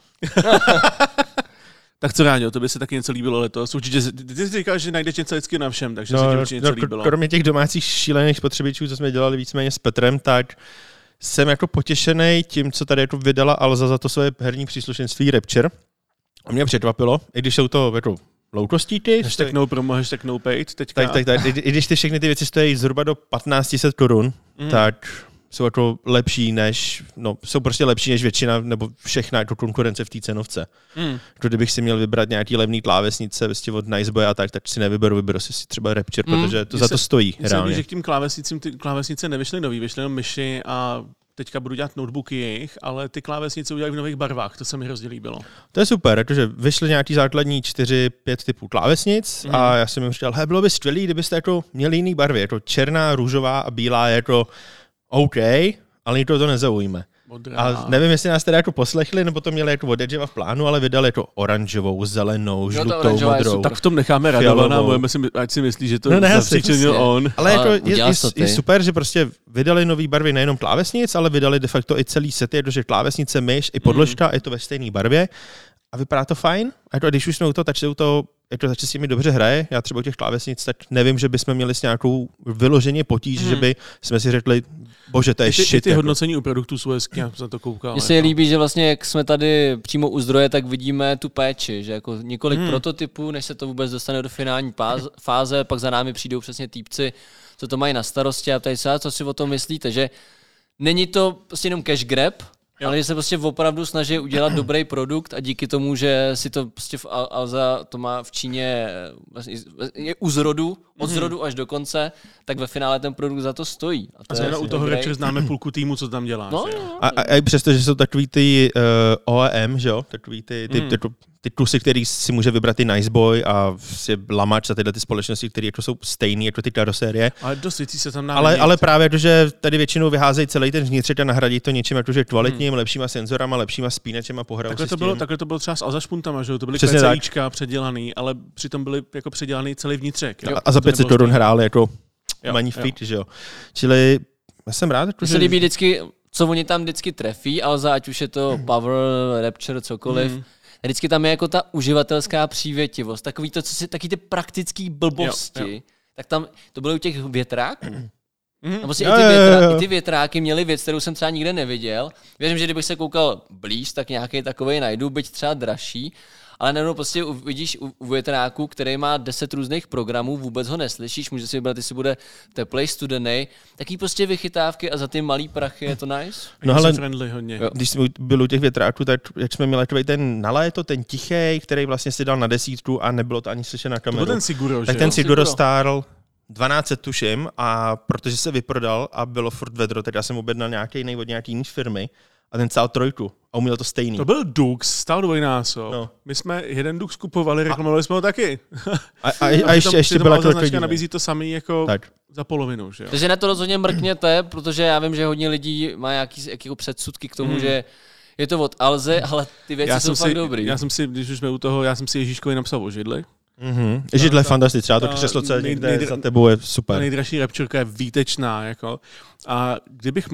Tak co Ráďo, to by se taky něco líbilo letos. Určitě, ty jsi říkal, že najdeš něco vždycky na všem, takže se ti určitě něco líbilo. Kromě těch domácích šílených spotřebičů, co jsme dělali víceméně s Petrem, tak jsem jako potěšený tím, co tady jako vydala Alza za to své herní příslušenství Rapture. A mě překvapilo, i když jsou to jako loukostíky. Hashtag no promo, hashtag no paid teďka. Tak. I když ty všechny ty věci stojí zhruba do 1500 korun, tak jsou jako lepší než, jsou prostě lepší než většina nebo všechna jako konkurence v té cenovce. Kdybych si měl vybrat nějaký levný klávesnice od Niceboy a tak si nevyberu, vyberu si třeba Rapture, protože to za to stojí. Já vím, že k těm klávesnice nevyšly nový, vyšly jenom myši a teďka budu dělat notebooky jejich, ale ty klávesnice udělají v nových barvách, to se mi hrozně líbilo. To je super, jakože vyšly nějaký základní 4-5 typů klávesnic a já jsem jim říkal, hej, bylo by skvělý, kdybyste jako měli jiný barvy, jako černá, růžová a bílá, jako OK, ale nikdo to nezaujíme. A nevím, jestli nás teda jako poslechli, nebo to měli jako od Edgeva v plánu, ale vydali jako oranžovou, zelenou, žlutou, modrou. Tak v tom necháme Radovana, ať si myslí, že to zapříčinil on. Ale jako je super, že prostě vydali nový barvy nejenom klávesnic, ale vydali de facto i celý sety, jakože klávesnice, myš, i podložka, je to ve stejné barvě. A vypadá to fajn. A když už jsme to, jako začít s nimi dobře hraje. Já třeba u těch klávesnic tak nevím, že bychom měli s nějakou vyloženě potíž, že by jsme si řekli, bože, to je shit. Ty jako. Hodnocení u produktů jsou hezky, já jsem to koukal. Mně se líbí, že vlastně jak jsme tady přímo u zdroje, tak vidíme tu péči, že jako několik prototypů, než se to vůbec dostane do finální fáze, pak za námi přijdou přesně týpci, co to mají na starosti a ptají se, co si o tom myslíte, že není to prostě jenom cash grab, ale že se prostě opravdu snaží udělat dobrý produkt a díky tomu, že si to prostě Alza to má v Číně je u zrodu, od zrodu až do konce, tak ve finále ten produkt za to stojí. A to je u toho Rapture známe půlku týmu, co tam dělá. No. A i přesto, že jsou takový ty OEM, že jo, takový ty jako ty plusy, který si může vybrat i Niceboy a Lamač a tyhle ty společnosti, které jako jsou stejné jako ty kladosérie. Ale dost věcí se tam náhodí. Ale právě to, že tady většinou vyházejí celý ten vnitřek a nahradí to něčím jakože kvalitním, lepšíma senzorama, lepšíma spínačema, pohrajou si s tím. Takhle to bylo třeba s Alzašpuntama, že to byly celíčka předělaný, ale přitom byly jako předělaný celý vnitřek. Jo? A za 500 korun hráli jako Magnifique, že jo. Čili já jsem rád, že se líbí vždycky, co oni tam vždycky trefí, Alza, ať už je to Power, Rapture, cokoliv. Vždycky tam je jako ta uživatelská přívětivost, takový to, co si, taky ty praktický blbosti, tak tam, to bylo u těch větráků. Prostě i ty větráky měly věc, kterou jsem třeba nikde neviděl. Věřím, že kdybych se koukal blíž, tak nějaký takovej najdu, byť třeba dražší, ale najednou prostě vidíš u větráku, který má 10 různých programů, vůbec ho neslyšíš, může si vybrat, jestli bude teplej, studenej, taky prostě vychytávky a za ty malý prachy je to nice. No ale když jsme byli u těch větráků, tak jak jsme měli takový ten na léto, ten tichý, který vlastně si dal na 10 a nebylo to ani slyšet na kameru. To ten Siguro, tak ten Siguro stál 12 tuším a protože se vyprodal a bylo furt vedro, tak já jsem objednal nějaký od nějaký jiný firmy a ten stál 3 a uměl to stejný. To byl Dux, stál dvojnásob. No. My jsme jeden Dux kupovali, reklamovali jsme ho taky. A ještě byla to značka, nabízí to samý jako tak za polovinu. Že jo? Takže na to rozhodně mrkněte, protože já vím, že hodně lidí má nějaký předsudky k tomu, že je to od Alze, ale ty věci jsou fakt dobrý. Já jsem si, když už jsme u toho, já jsem si Ježíškovi napsal o židli. Židle fantastické, třeba to křeslo, co někde za tebou je super. Nejdražší Rapturka je výtečná, jako. A kdybych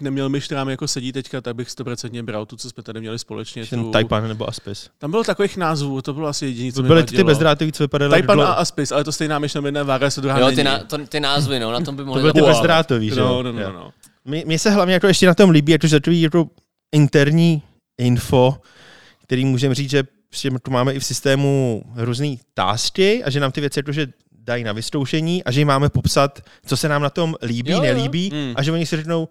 neměl myš, která mi jako sedí teďka, tak bych 100% bral tu, co jsme tady měli společně. Ten Taipan nebo Aspis. Tam bylo takových názvů, to bylo asi jediný, co mi vadilo. Byly ty bezdrátový, co vypadaly. Taipan a Aspis, ale to stejná myš, tam jedna vára se druhá není. Ty názvy, na tom by mohli. To byly ty bezdrátový, že jo? No. Mně se hlavně jako ještě na tom líbí, jakože takový jako interní info, který můžeme říct, že tu máme i v systému různý tásky a že nám ty věci jakože dají na vystoušení a že jim máme popsat, co se nám na tom líbí, nelíbí a že oni si řeknou,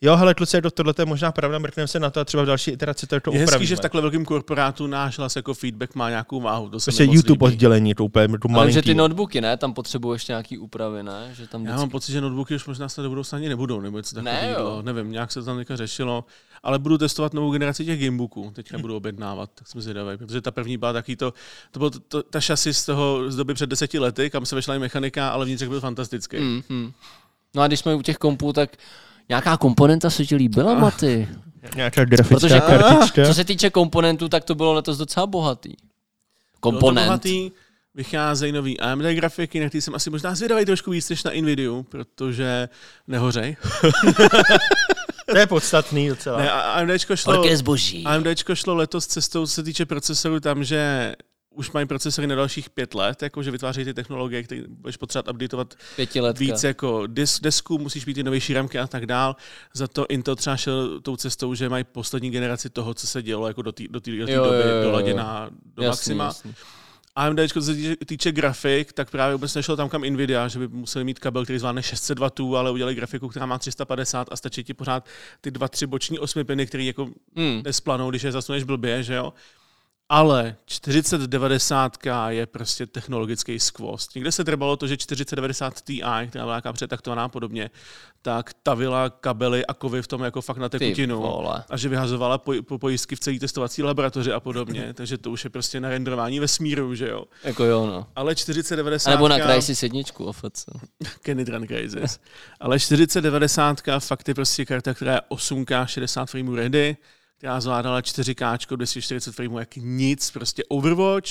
jo, hele, kluci, tohle je možná pravda, mrkneme se na to a třeba v další iteraci to upravíme. Je hezký, že v takhle velkém korporátu náš hlas jako feedback má nějakou váhu. To se YouTube oddělení, to úplně malinký. Ale že ty notebooky, ne? Tam potřebují ještě nějaký úpravy, ne? Že tam já mám pocit, že notebooky už možná se do budoucna ani nebudou, nebo něco takového. Nevím, nějak se to tam někde řešilo. Ale budu testovat novou generaci těch gamebooků. Teďka budu objednávat, tak jsem zvědavý, protože ta první byla taky to bylo ta šasi z doby před 10 lety, kam se vešla i mechanika, ale vnitřek byl fantastický. No a když jsme u těch kompů, tak nějaká komponenta se ti líbila, Maty? Nějaká grafická kartička? Co se týče komponentů, tak to bylo letos docela bohatý. Vycházejí nový AMD grafiky, na který jsem asi možná zvědavý trošku víc než na NVIDIu, protože nehořej. To je podstatný docela. Ne, AMDčko šlo letos cestou, co se týče procesoru, tam, že už mají procesory na dalších 5 let, jakože vytvářejí ty technologie, které budeš potřebovat updateovat víc jako desku, musíš mít ty novější ramky a tak dál. Za to Intel třeba šel tou cestou, že mají poslední generaci toho, co se dělo jako do té doby doladěná do maxima. Jasný. AMD, co se týče grafik, tak právě vůbec nešlo tam, kam NVIDIA, že by museli mít kabel, který zvládne 600 W, ale udělali grafiku, která má 350 a stačí ti pořád ty 2-3 boční 8 piny, který jako nesplanou, když je zasuneš blbě, že jo? Ale 4090 je prostě technologický skvost. Někde se drbalo to, že 4090 Ti, která byla nějaká přetaktovaná podobně, tak tavila kabely a kovy v tom jako fakt na tekutinu. A že vyhazovala pojistky v celý testovací laboratoři a podobně. Takže to už je prostě na renderování vesmíru, že jo? Jako jo, no. Ale 4090... Nebo na Crysis 1, ofec. Kenny Dran Crysis. Ale 4090 fakt je prostě karta, která je 8K 60 frameů ready, která zvládala 4K, 240 frameů, jak nic, prostě Overwatch,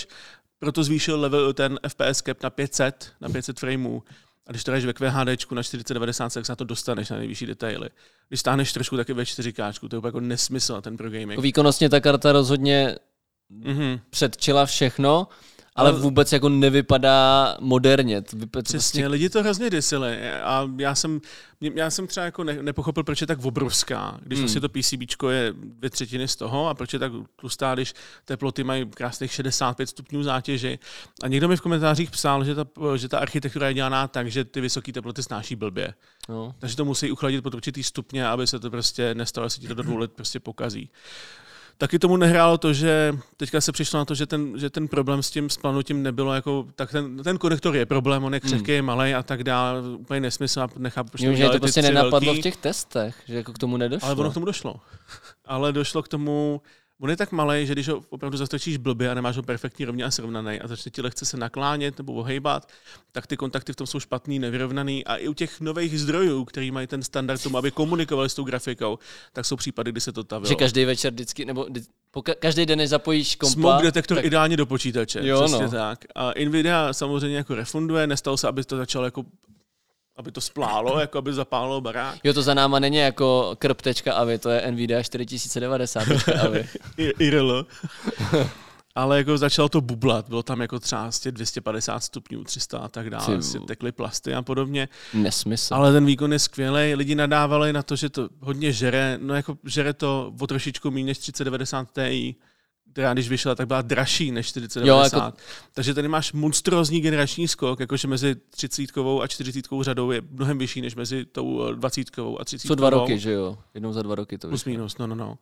proto zvýšil level ten FPS cap na 500 frameů. A když to dáš ve QHDčku na 4090, tak se na to dostaneš na nejvyšší detaily. Když stáhneš trošku taky ve 4K, to je úplně jako nesmysl ten pro gaming. Výkonnostně ta karta rozhodně předčila všechno, ale vůbec jako nevypadá moderně. Přesně, lidi to hrozně disili a já jsem třeba jako nepochopil, proč je tak obrovská, když vlastně to PCBčko je 2/3 z toho a proč je tak tlustá, když teploty mají krásných 65 stupňů zátěži. A někdo mi v komentářích psal, že ta architektura je dělaná tak, že ty vysoké teploty snáší blbě. No. Takže to musí uchladit pod určitý stupně, aby se to prostě nestalo, se ti to do 2 let prostě pokazí. Taky tomu nehrálo to, že teďka se přišlo na to, že ten problém s tím splanutím nebylo jako, tak ten konektor je problém, on je křehký, malej a tak dále, úplně nesmysl a nechápu, že to dělali prostě nenapadlo velký v těch testech, že jako k tomu nedošlo. Ale ono k tomu došlo. Ale došlo k tomu, On je tak malý, že když ho opravdu zastrčíš blbě a nemáš ho perfektní rovně a srovnaný a začne ti lehce se naklánět nebo ohejbat, tak ty kontakty v tom jsou špatný, nevyrovnaný. A i u těch nových zdrojů, který mají ten standard tomu, aby komunikovali s tou grafikou, tak jsou případy, kdy se to tavilo. Že každý večer vždycky, nebo každý den zapojíš kompa. Smoke detektor tak... ideálně do počítače, přesně tak. A NVIDIA samozřejmě jako refunduje, nestalo se, aby to začalo jako aby to splálo, jako aby zapálilo barák. Jo, to za náma není jako krb.avi, to je NVIDIA 4090.avi. IRL. Ale jako začalo to bublat, bylo tam jako třeba 250 stupňů, 300 a tak dále, tekly plasty a podobně. Nesmysl. Ale ten výkon je skvělý, lidi nadávali na to, že to hodně žere, no jako žere to o trošičku méně než 3090 Ti, která když vyšla, tak byla dražší než 4090. Jako... Takže tady máš monstrózní generační skok, jakože mezi 30kovou a 40kovou řadou je mnohem vyšší než mezi tou 20kovou a 30kovou. Co 2 roky, že jo? Jednou za 2 roky to vyšlo. Plus minus, no.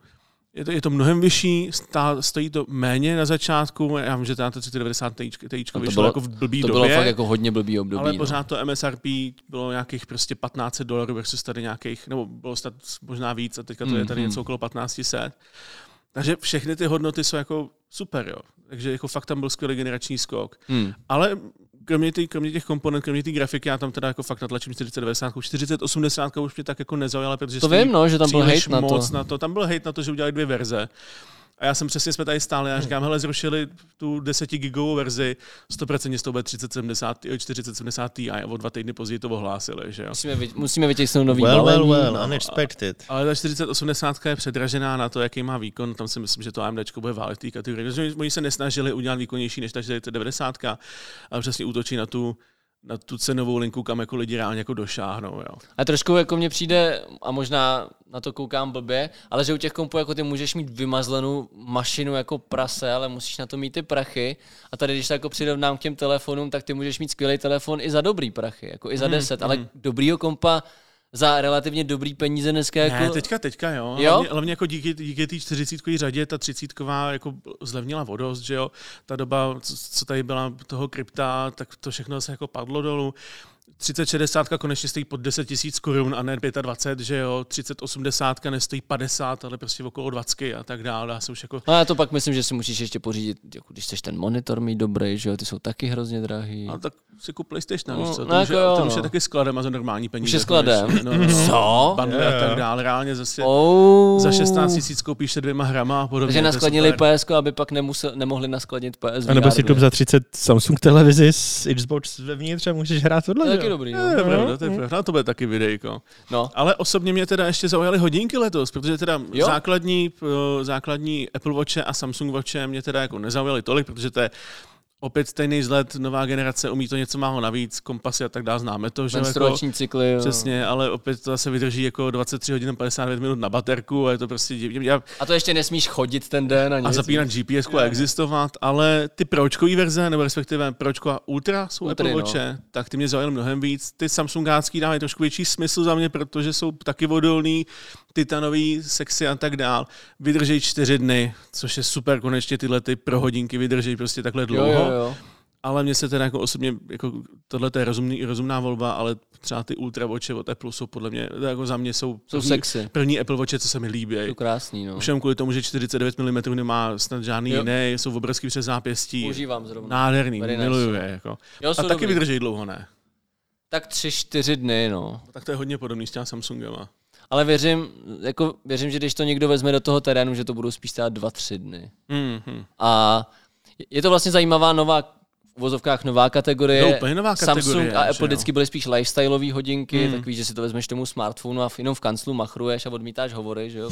Je to mnohem vyšší, stojí to méně na začátku, já vím, že to na to 390 Tičko vyšlo jako v blbý době. To bylo fakt jako hodně blbý období. Ale pořád to MSRP bylo nějakých prostě $1,500 versus tady nějakých, nebo bylo stát možná víc a teďka to je tady něco okolo 1,500. Takže všechny ty hodnoty jsou jako super, jo. Takže jako fakt tam byl skvělý generační skok. Ale kromě těch komponent, kromě té grafiky, já tam teda jako fakt natlačím 4090, 4080 už mě tak jako nezaujala, protože to vím, no, že tam byl hejt na to. Tam byl hejt na to, že udělali 2 verze. A já jsem přesně, jsme tady stáli a říkám, hele, zrušili tu 10 gigovou verzi, 100% z toho bude 3070 i 4070 Ti a o 2 týdny později to ohlásili, že jo. Musíme vytěsnout nový balení. Well, unexpected. Ale ta 4080 je předražená na to, jaký má výkon, tam si myslím, že to AMDčko bude válit té kategorii. Oni se nesnažili udělat výkonnější než ta 4090, ale přesně útočí na tu cenovou linku, kam jako lidi reálně jako došáhnou. Jo. A trošku jako mně přijde, a možná na to koukám blbě, ale že u těch kompů jako ty můžeš mít vymazlenou mašinu jako prase, ale musíš na to mít ty prachy. A tady, když to jako přirovnám k těm telefonům, tak ty můžeš mít skvělý telefon i za dobrý prachy, jako i za 10, ale dobrýho kompa za relativně dobrý peníze dneska jako... Ne, teďka jo? Hlavně jako díky té 40kový řadě, ta 30ková jako zlevnila vodost, že jo? Ta doba, co tady byla toho krypta, tak to všechno se jako padlo dolů. 3060 konečně stojí pod 10 000 korun a ne 25, že jo, 3080 nestojí 50, ale prostě okolo 20 a tak dále. Já už jako... No já to pak myslím, že si musíš ještě pořídit, jako když chceš ten monitor mít dobrý, že jo, ty jsou taky hrozně drahý. A tak si kup PlayStation, víš co, ten už je taky skladem a za normální peníze. Už je skladem? No. Co? Bandle a tak dále, reálně zase za 16 000 koupíš se 2 hrama a podobně. Takže naskladnili PSko, aby pak nemohli naskladnit PS VR. A nebo si kup za 30 Samsung televizi s Xbox vevnitř a můžeš hrát tohle. Taky dobrý. To bude taky videjko. No. Ale osobně mě teda ještě zaujaly hodinky letos, protože teda základní Apple Watche a Samsung Watche mě teda jako nezaujaly tolik, protože to je opět stejný vzhled, nová generace, umí to něco málo navíc, kompasy a tak dále, známe to. Menstruační jako, cykly. Jo. Přesně, ale opět to zase vydrží jako 23 hodin a 59 minut na baterku a je to prostě divný. A to ještě nesmíš chodit ten den a zapínat GPSku a existovat, ale ty pročkový verze, nebo respektive pročko a ultra jsou Apple Watche, tak ty mě zaujaly mnohem víc. Ty samsungácký dávají trošku větší smysl za mě, protože jsou taky odolný, titanový, sexy a tak dál. Vydrží 4 dny, což je super, konečně tyhle ty prohodinky vydrží prostě takhle dlouho. Jo. Ale mně se teda jako osobně, jako tohle je rozumná volba, ale třeba ty ultra watche od Apple jsou podle mě, jako za mě jsou sexy. První Apple watche, co se mi líbí. Jsou krásný, no. Všem kvůli tomu, že 49 mm nemá snad žádný jiný, jsou obrovský přes zápěstí. Užívám zrovna. Nádherný, miluju je. Jako. Jo, a taky vydrží dlouho, ne? Tak 3-4 dny, no. Tak to je hodně podobný s těma Samsungama. Ale věřím, že když to někdo vezme do toho terénu, že to budou spíš stát 2-3 dny. Mm-hmm. A je to vlastně zajímavá nová, v vozovkách nová kategorie. No, úplně nová kategorie. Samsung a Apple vždycky byly spíš lifestyleové hodinky, takový, že si to vezmeš tomu smartphonu a jenom v kanclu machruješ a odmítáš hovory, že jo?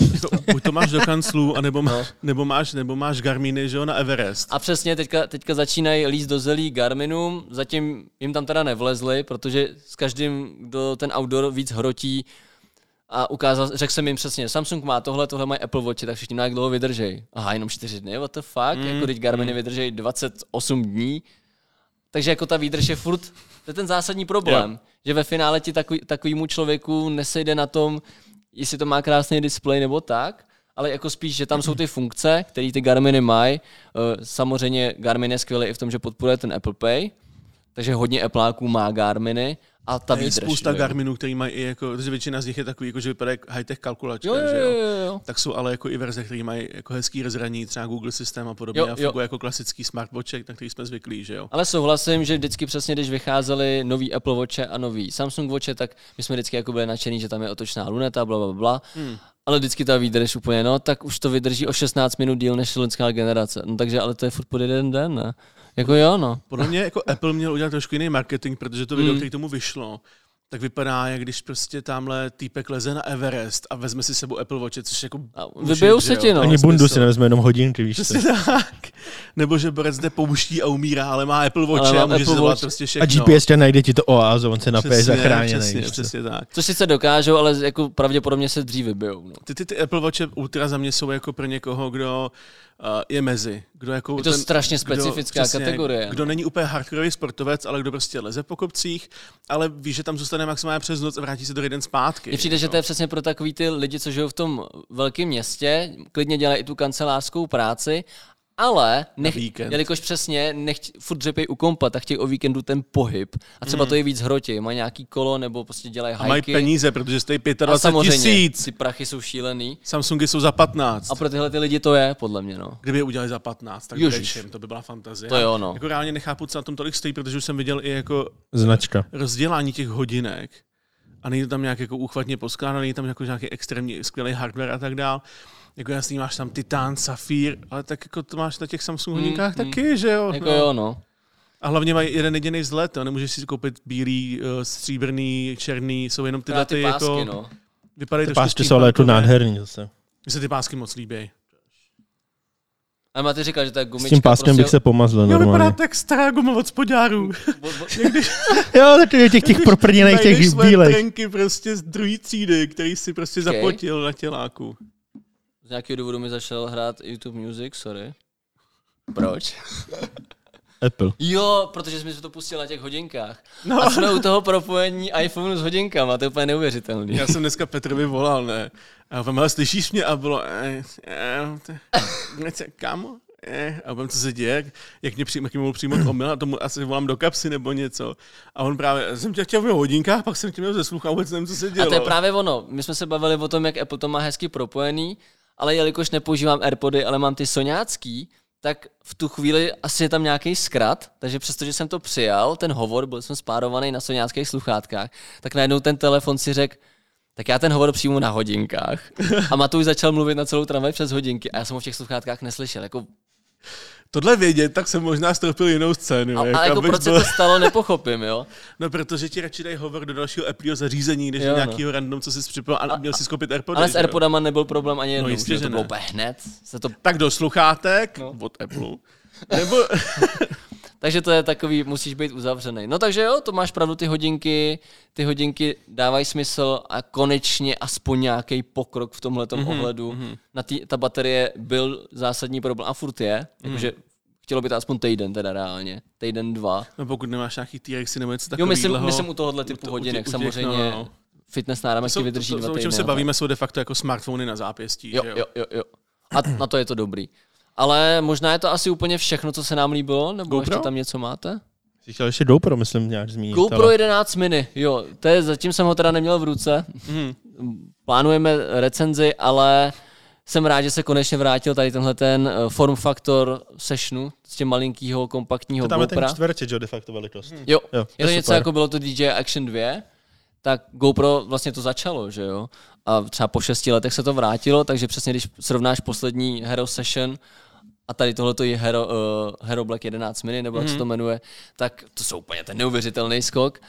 Buď to máš do kanclu, anebo máš Garminy, že jo, na Everest. A přesně, teďka začínají líst do zelí Garminům, zatím jim tam teda nevlezli, protože s každým, kdo ten outdoor víc hrotí, a řekl jsem jim přesně, Samsung má tohle mají Apple Watch, tak všichni jak dlouho vydržej. Aha, jenom 4 dny, what the fuck, jako teď Garminy vydržej 28 dní. Takže jako ta výdrž je furt, to je ten zásadní problém, že ve finále ti takovýmu člověku nesejde na tom, jestli to má krásný displej nebo tak, ale jako spíš, že tam jsou ty funkce, které ty Garminy mají. Samozřejmě Garmin je skvělý i v tom, že podporuje ten Apple Pay, takže hodně Appleáků má Garminy. a ta výdrž. Je spousta Garminů, který mají i jako, protože většina z nich je takový, jako, že vypadá jak high-tech kalkulačka, jo. Tak jsou ale jako i verze, které mají jako hezký rozhraní, třeba Google systém a podobně, a funguje jako klasický smartwatch, na který jsme zvyklí, že jo. Ale souhlasím, že vždycky přesně, když vycházely nový Apple Watche a nový Samsung Watche, tak my jsme vždycky jako byli nadšený, že tam je otočná luneta, blablabla. Ale vždycky ta výdrž úplně, no, tak už to vydrží o 16 minut díl než loňská generace. No, takže ale to je furt pod jeden den, ne? Jako jo, no. Podle mě jako Apple měl udělat trošku jiný marketing, protože to video, který tomu vyšlo, tak vypadá, jak když prostě tamhle týpek leze na Everest a vezme si sebou Apple Watch, což jako... Vybijou se ti, no. Ani bundu si nevezme, jenom hodinky, víš co. Tak. Nebo že borec jde pouští a umírá, ale má Apple Watch a může si zavolat prostě všechno. A GPS tě najde ti to oázu, on se napije zachráněný. Přesně tak. Což sice dokážou, ale jako pravděpodobně se dřív vybijou. No. Ty Apple Watche Ultra za mě jsou jako pro někoho, kdo... je mezi. Kdo jako je to ten, strašně specifická kategorie. Kdo není úplně hardkorový sportovec, ale kdo prostě leze po kopcích, ale víš, že tam zůstane maximálně přes noc a vrátí se do jeden zpátky. Mně přijde, že to je přesně pro takový ty lidi, co žijou v tom velkém městě, klidně dělají i tu kancelářskou práci, ale jelikož přesně furt dřepějí u kompa, tak chtějí o víkendu ten pohyb. A třeba to je víc hrotí, mají nějaký kolo nebo prostě dělají hajky. A mají peníze, protože stojí 25 000. Ty prachy jsou šílený. Samsungy jsou za 15. A pro tyhle ty lidi to je, podle mě, no. Kdyby je udělali za 15, tak větším, to by byla fantazie. To jo, no. Jako reálně nechápu, co na tom tolik stojí, protože už jsem viděl i jako značka rozdělání těch hodinek. A není to tam nějak jako úchvatně poskládaný, není tam jako nějaký extrémně skvělý hardware a tak dál. Jako jasný, máš tam titán, safír, ale tak jako to máš na těch Samsung hodinkách taky, že jo? Jako jo, no. A hlavně mají jeden jediný vzhled, jo? Nemůžeš si koupit bílý, stříbrný, černý, jsou jenom tyhle ty pásky, jako... No. Vypadají ty pásky jsou ale jako nádherný zase. Mně se ty pásky moc líbí. Ale Maty říkal, že ta gumička... S tím páskem prostě... bych se pomazl normálně. Jo, vypadá tak stará guma od spodňárů. Jo, takový těch proprděných, těch bílejch. Trenky prostě z druhý třídy, který si prostě zapotil na těláku. Z nějakého důvodu mi začal hrát YouTube Music, sorry. Proč? Apple. Jo, protože jsme se to pustili na těch hodinkách. No. A jsme u toho propojení iPhoneu s hodinkama, to je úplně neuvěřitelný. Já jsem dneska Petrovi volal, ne? A vám, slyšíš mě? A bylo... Kámo? A vám, co se děje? Jak mě mohl přijmout omyl a tomu asi volám do kapsy nebo něco. A on právě, jsem tě chtěl v hodinkách, pak jsem tě měl ze slucha, vůbec nevím, co se dělo. A to je právě ono. My jsme se bavili o tom, jak Apple to má hezky propojený, ale jelikož nepoužívám Airpody, ale mám ty soňácký, tak v tu chvíli asi je tam nějaký zkrat, takže přestože jsem to přijal, ten hovor, byl jsem spárovaný na soňáckých sluchátkách, tak najednou ten telefon si řekl, tak já ten hovor přijmu na hodinkách. A Matouš začal mluvit na celou tramvaj přes hodinky a já jsem ho v těch sluchátkách neslyšel. Jako... Tohle vědět, tak jsem možná stropil jinou scénu. Ale jako proč se to stalo, nepochopím, jo? No, protože ti radši dají hovor do dalšího Appleho zařízení, než nějakýho random, co jsi připil a měl si skopit AirPody. Ale s AirPodama nebyl problém ani jednou. No jistě, že to bylo hned. Tak do sluchátek od Apple. Nebo... Takže to je takový, musíš být uzavřený. No takže jo, to máš pravdu, ty hodinky dávají smysl a konečně aspoň nějaký pokrok v tomhletom ohledu. Na ta baterie byl zásadní problém a furt je, takže chtělo by to aspoň týden teda reálně, týden, dva. No pokud nemáš nějaký T-Rexy nebo něco takového. Jo, myslím u tohohle typu hodinek samozřejmě. No. Fitness náramek vydrží dva týdny. O čem se bavíme, jsou de facto jako smartfony na zápěstí. Jo. A na to je to dobrý. Ale možná je to asi úplně všechno, co se nám líbilo, nebo GoPro? Ještě tam něco máte? Jsi chtěl ještě GoPro, myslím, nějak zmínit. GoPro 11 mini, jo, to je, zatím jsem ho teda neměl v ruce. Plánujeme recenzi, ale jsem rád, že se konečně vrátil tady tenhle ten form factor sešnu z těm malinkýho, kompaktního GoPro. To tam je ten čtvrtě, jo, de facto velikost. Jo, je to něco super. Jako bylo to DJI Action 2, tak GoPro vlastně to začalo, že jo? A třeba po 6 letech se to vrátilo, takže přesně když srovnáš poslední Hero Session a tady tohleto je Hero Black 11 mini, nebo jak se to jmenuje, tak to jsou úplně ten neuvěřitelný skok.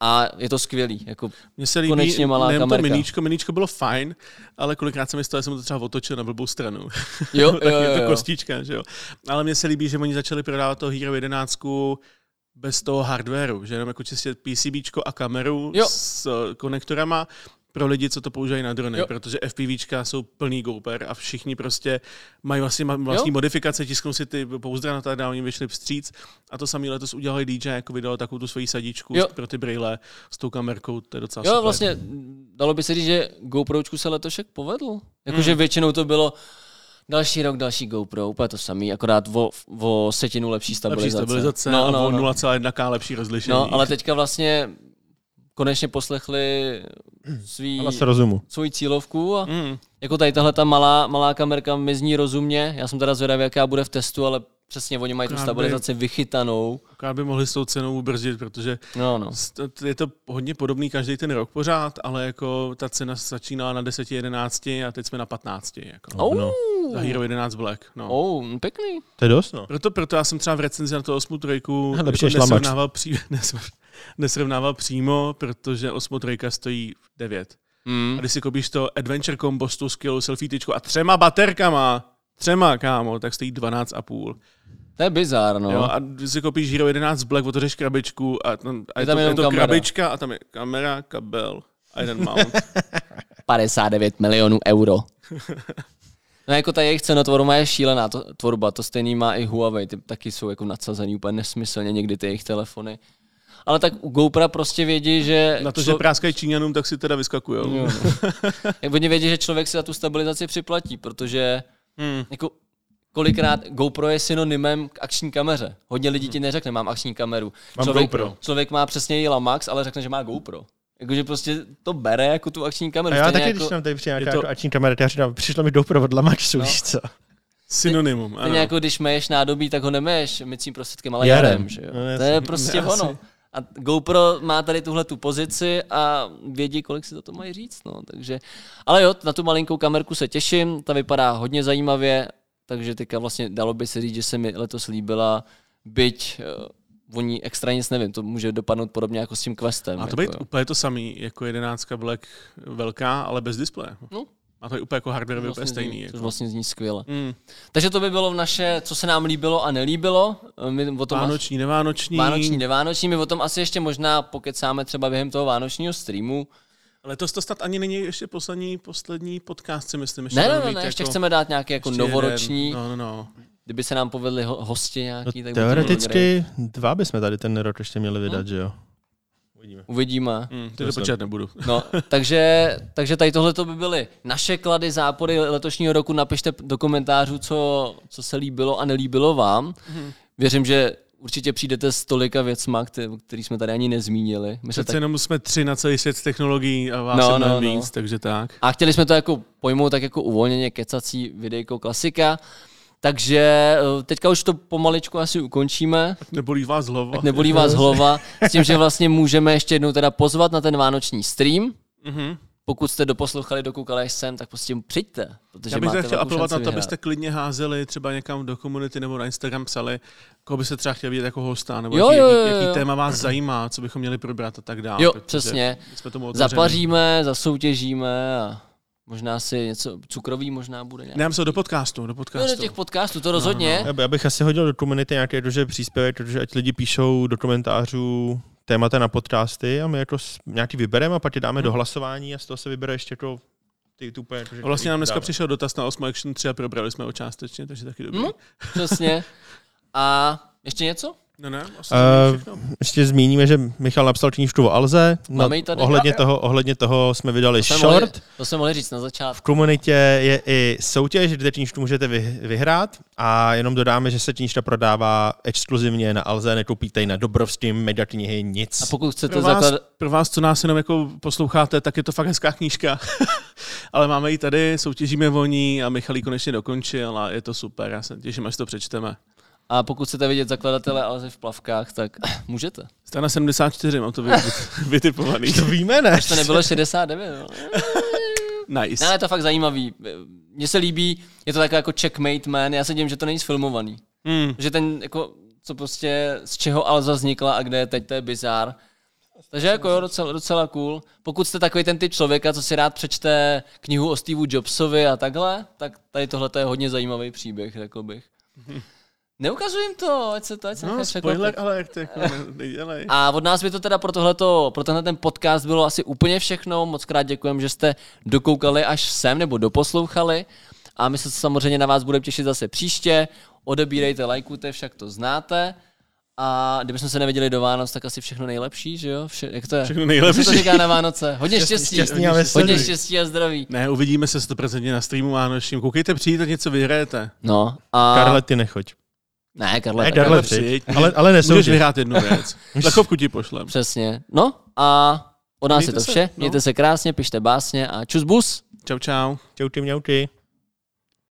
A je to skvělý, jako mně se líbí, konečně malá kamerka. Mně to miníčko bylo fajn, ale kolikrát jsem to třeba otočil na blbou stranu. Jo, tak jo, je to kostička, že jo. Ale mně se líbí, že oni začali prodávat toho Hero 11 bez toho hardwareu, že jenom jako čistě PCBčko a kameru s konektorama, pro lidi, co to používají na drony, protože FPVčka jsou plný GoPro a všichni prostě mají vlastní modifikace, tisknou si ty pouzdra na tady, oni vyšli vstříc a to samý letos udělali DJ, jako vydal takovou tu svoji sadičku pro ty brýle s tou kamerkou, to je docela super. Jo, vlastně dalo by se říct, že GoPročku se letošek povedl, jakože většinou to bylo další rok, další GoPro, úplně to samý, akorát o setinu lepší stabilizace. Lepší stabilizace a o 0,1K lepší rozlišení. No, ale teďka vlastně konečně poslechli svou cílovku a jako tady tahle ta malá kamerka mi zní rozumně. Já jsem teda zvědavý, jaká bude v testu, ale přesně oni mají tu stabilizaci vychytanou. Akorát by mohli s tou cenou ubrzdit, protože je to hodně podobný každý ten rok pořád, ale jako ta cena začínala na 10-11 a teď jsme na 15. Jako. Za Hero 11 Black. Pěkný. To je dost, no. Proto já jsem třeba v recenzi na to 8.3 nesrovnával přímo, protože 8.3 stojí 9. A když si koupíš to Adventure Combo s tou skvělou selfietičkou a 3 baterkama, kámo, tak stojí 12,5. To je bizár, no. Jo, a když si koupíš Hero 11 Black, otevřeš krabičku a je to krabička a tam je kamera, kabel a jeden mount. 59 milionů euro. No jako ta jejich cenotvorba je šílená tvorba, to stejný má i Huawei, ty taky jsou jako nadsazený úplně nesmyslně někdy ty jejich telefony. Ale tak u GoPro prostě vědí, že... Na to, že práskají Číňanům, tak si teda vyskakujou. Jo, no. Oni vědí, že člověk si za tu stabilizaci připlatí, protože jako kolikrát GoPro je synonymem k akční kameře. Hodně lidí ti neřekne, mám akční kameru. Mám GoPro. Člověk má přesně i Lamax, ale řekne, že má GoPro. Jakože prostě to bere jako tu akční kameru. A já taky, jako... když nám tady přijde nějaká akční kamera, já říkám, přišlo mi doprovod Lamaxu, víš co? Synonymum, ano. Jako když meješ nádobí, tak ho nemeješ mycím prostředkem, ale jarem, že jo? No, to je prostě ono. A GoPro má tady tuhle tu pozici a vědí, kolik si za to mají říct. No. Takže, ale jo, na tu malinkou kamerku se těším, ta vypadá hodně zajímavě, takže teďka vlastně dalo by se říct, že se mi letos líbila, byť o ní extra nic nevím, to může dopadnout podobně jako s tím Questem. A to být úplně to samý, jako 11 Black velká, ale bez displeje. No. A to je úplně jako hardware vlastně úplně stejný. To vlastně zní skvěle. Takže to by bylo naše, co se nám líbilo a nelíbilo. Vánoční, nevánoční. My o tom asi ještě možná pokecáme třeba během toho vánočního streamu. Letos to snad ani není ještě poslední podcast, si myslím. Ne, ještě jako... chceme dát nějaký jako novoroční. Jeden. No. Kdyby se nám povedli hosti nějaký. No, teoreticky dva bychom tady ten rok ještě měli vydat, že jo? Uvidíme. To počítat nebudu. No, takže tady tohle by byly naše klady, zápory letošního roku. Napište do komentářů, co se líbilo a nelíbilo vám. Věřím, že určitě přijdete s tolika věcma, který jsme tady ani nezmínili. Přece jenom jsme 3 na celý svět technologií a vás je mnohem víc, takže tak. A chtěli jsme to jako pojmout tak jako uvolněně kecací videjko klasika. Takže teďka už to pomaličku asi ukončíme. Nebolí vás hlava. S tím, že vlastně můžeme ještě jednou teda pozvat na ten vánoční stream. Pokud jste doposlouchali, dokoukali sem, tak prostě přijďte. Protože já bych tady chtěl apelovat na to, abyste klidně házeli třeba někam do komunity nebo na Instagram psali, koho byste třeba chtěli vidět jako hosta, nebo jaký téma vás zajímá, co bychom měli probrat a tak dále. Jo, přesně. Zapaříme, zasoutěžíme a... Možná si něco cukrový, možná bude nějaký. Nám se do podcastu. No, do těch podcastů, to rozhodně. No. Já bych asi hodil do komunity nějaké příspěvek, protože ať lidi píšou do komentářů témata na podcasty a my jako nějaký vybereme a pak je dáme do hlasování a z toho se vybere ještě jako vlastně nám dneska přišel dotaz na 8 Action 3 a probrali jsme ho částečně, takže taky dobrý. Přesně. A ještě něco? Ne, ještě zmíníme, že Michal napsal knížku o Alze. Ohledně toho jsme vydali short. To jsem mohli říct na začátku. V komunitě je i soutěž, kde knížku můžete vyhrát. A jenom dodáme, že se knížka prodává exkluzivně na Alze, nekoupíte ji na Dobrovském, Megaknihy, nic. A pokud chcete pro vás, co nás jenom jako posloucháte, tak je to fakt hezká knížka. Ale máme ji tady, soutěžíme o ní a Michal ji konečně dokončil a je to super. Já se těším, až to přečteme. A pokud chcete vidět zakladatele Alze v plavkách, tak můžete. Strana 74, mám to vytipovaný. To víme, ne? Až to nebylo 69. No. Nice. Ne, je to fakt zajímavý. Mně se líbí, je to takový jako checkmate man, já se dívám, že to není sfilmovaný. Že ten, jako, co prostě, z čeho Alza vznikla a kde je teď, to je bizár. Takže jako jo, docela cool. Pokud jste takový ten typ člověka, co si rád přečte knihu o Steveu Jobsovi a takhle, tak tady tohle je hodně zajímavý příběh, řekl bych. Neukazuji jim to, ať se necháš spoiler alert, jako nedělej. A od nás by to teda pro tenhle ten podcast bylo asi úplně všechno. Moc krát děkujem, že jste dokoukali až sem nebo doposlouchali. A my se samozřejmě na vás budeme těšit zase příště. Odebírejte, lajkujte, však to znáte. A kdybychom se neviděli do Vánoc, tak asi všechno nejlepší, že jo? Jak to je? Všechno nejlepší. Co to říká na Vánoce? Hodně štěstí. Hodně štěstí a zdraví. Ne, uvidíme se 100% na streamu vánočním. Koukejte, přijít a něco vyhrajete. No a Karle, ty nechoď. Ne, Karle, přijď. Ale nesoužíš. Můžeš vyhrát jednu věc. Zachovku ti pošlem. Přesně. No a Od nás je to vše. Mějte se krásně, pište básně a čus bus. Čau, čau. Čau, čau, čau.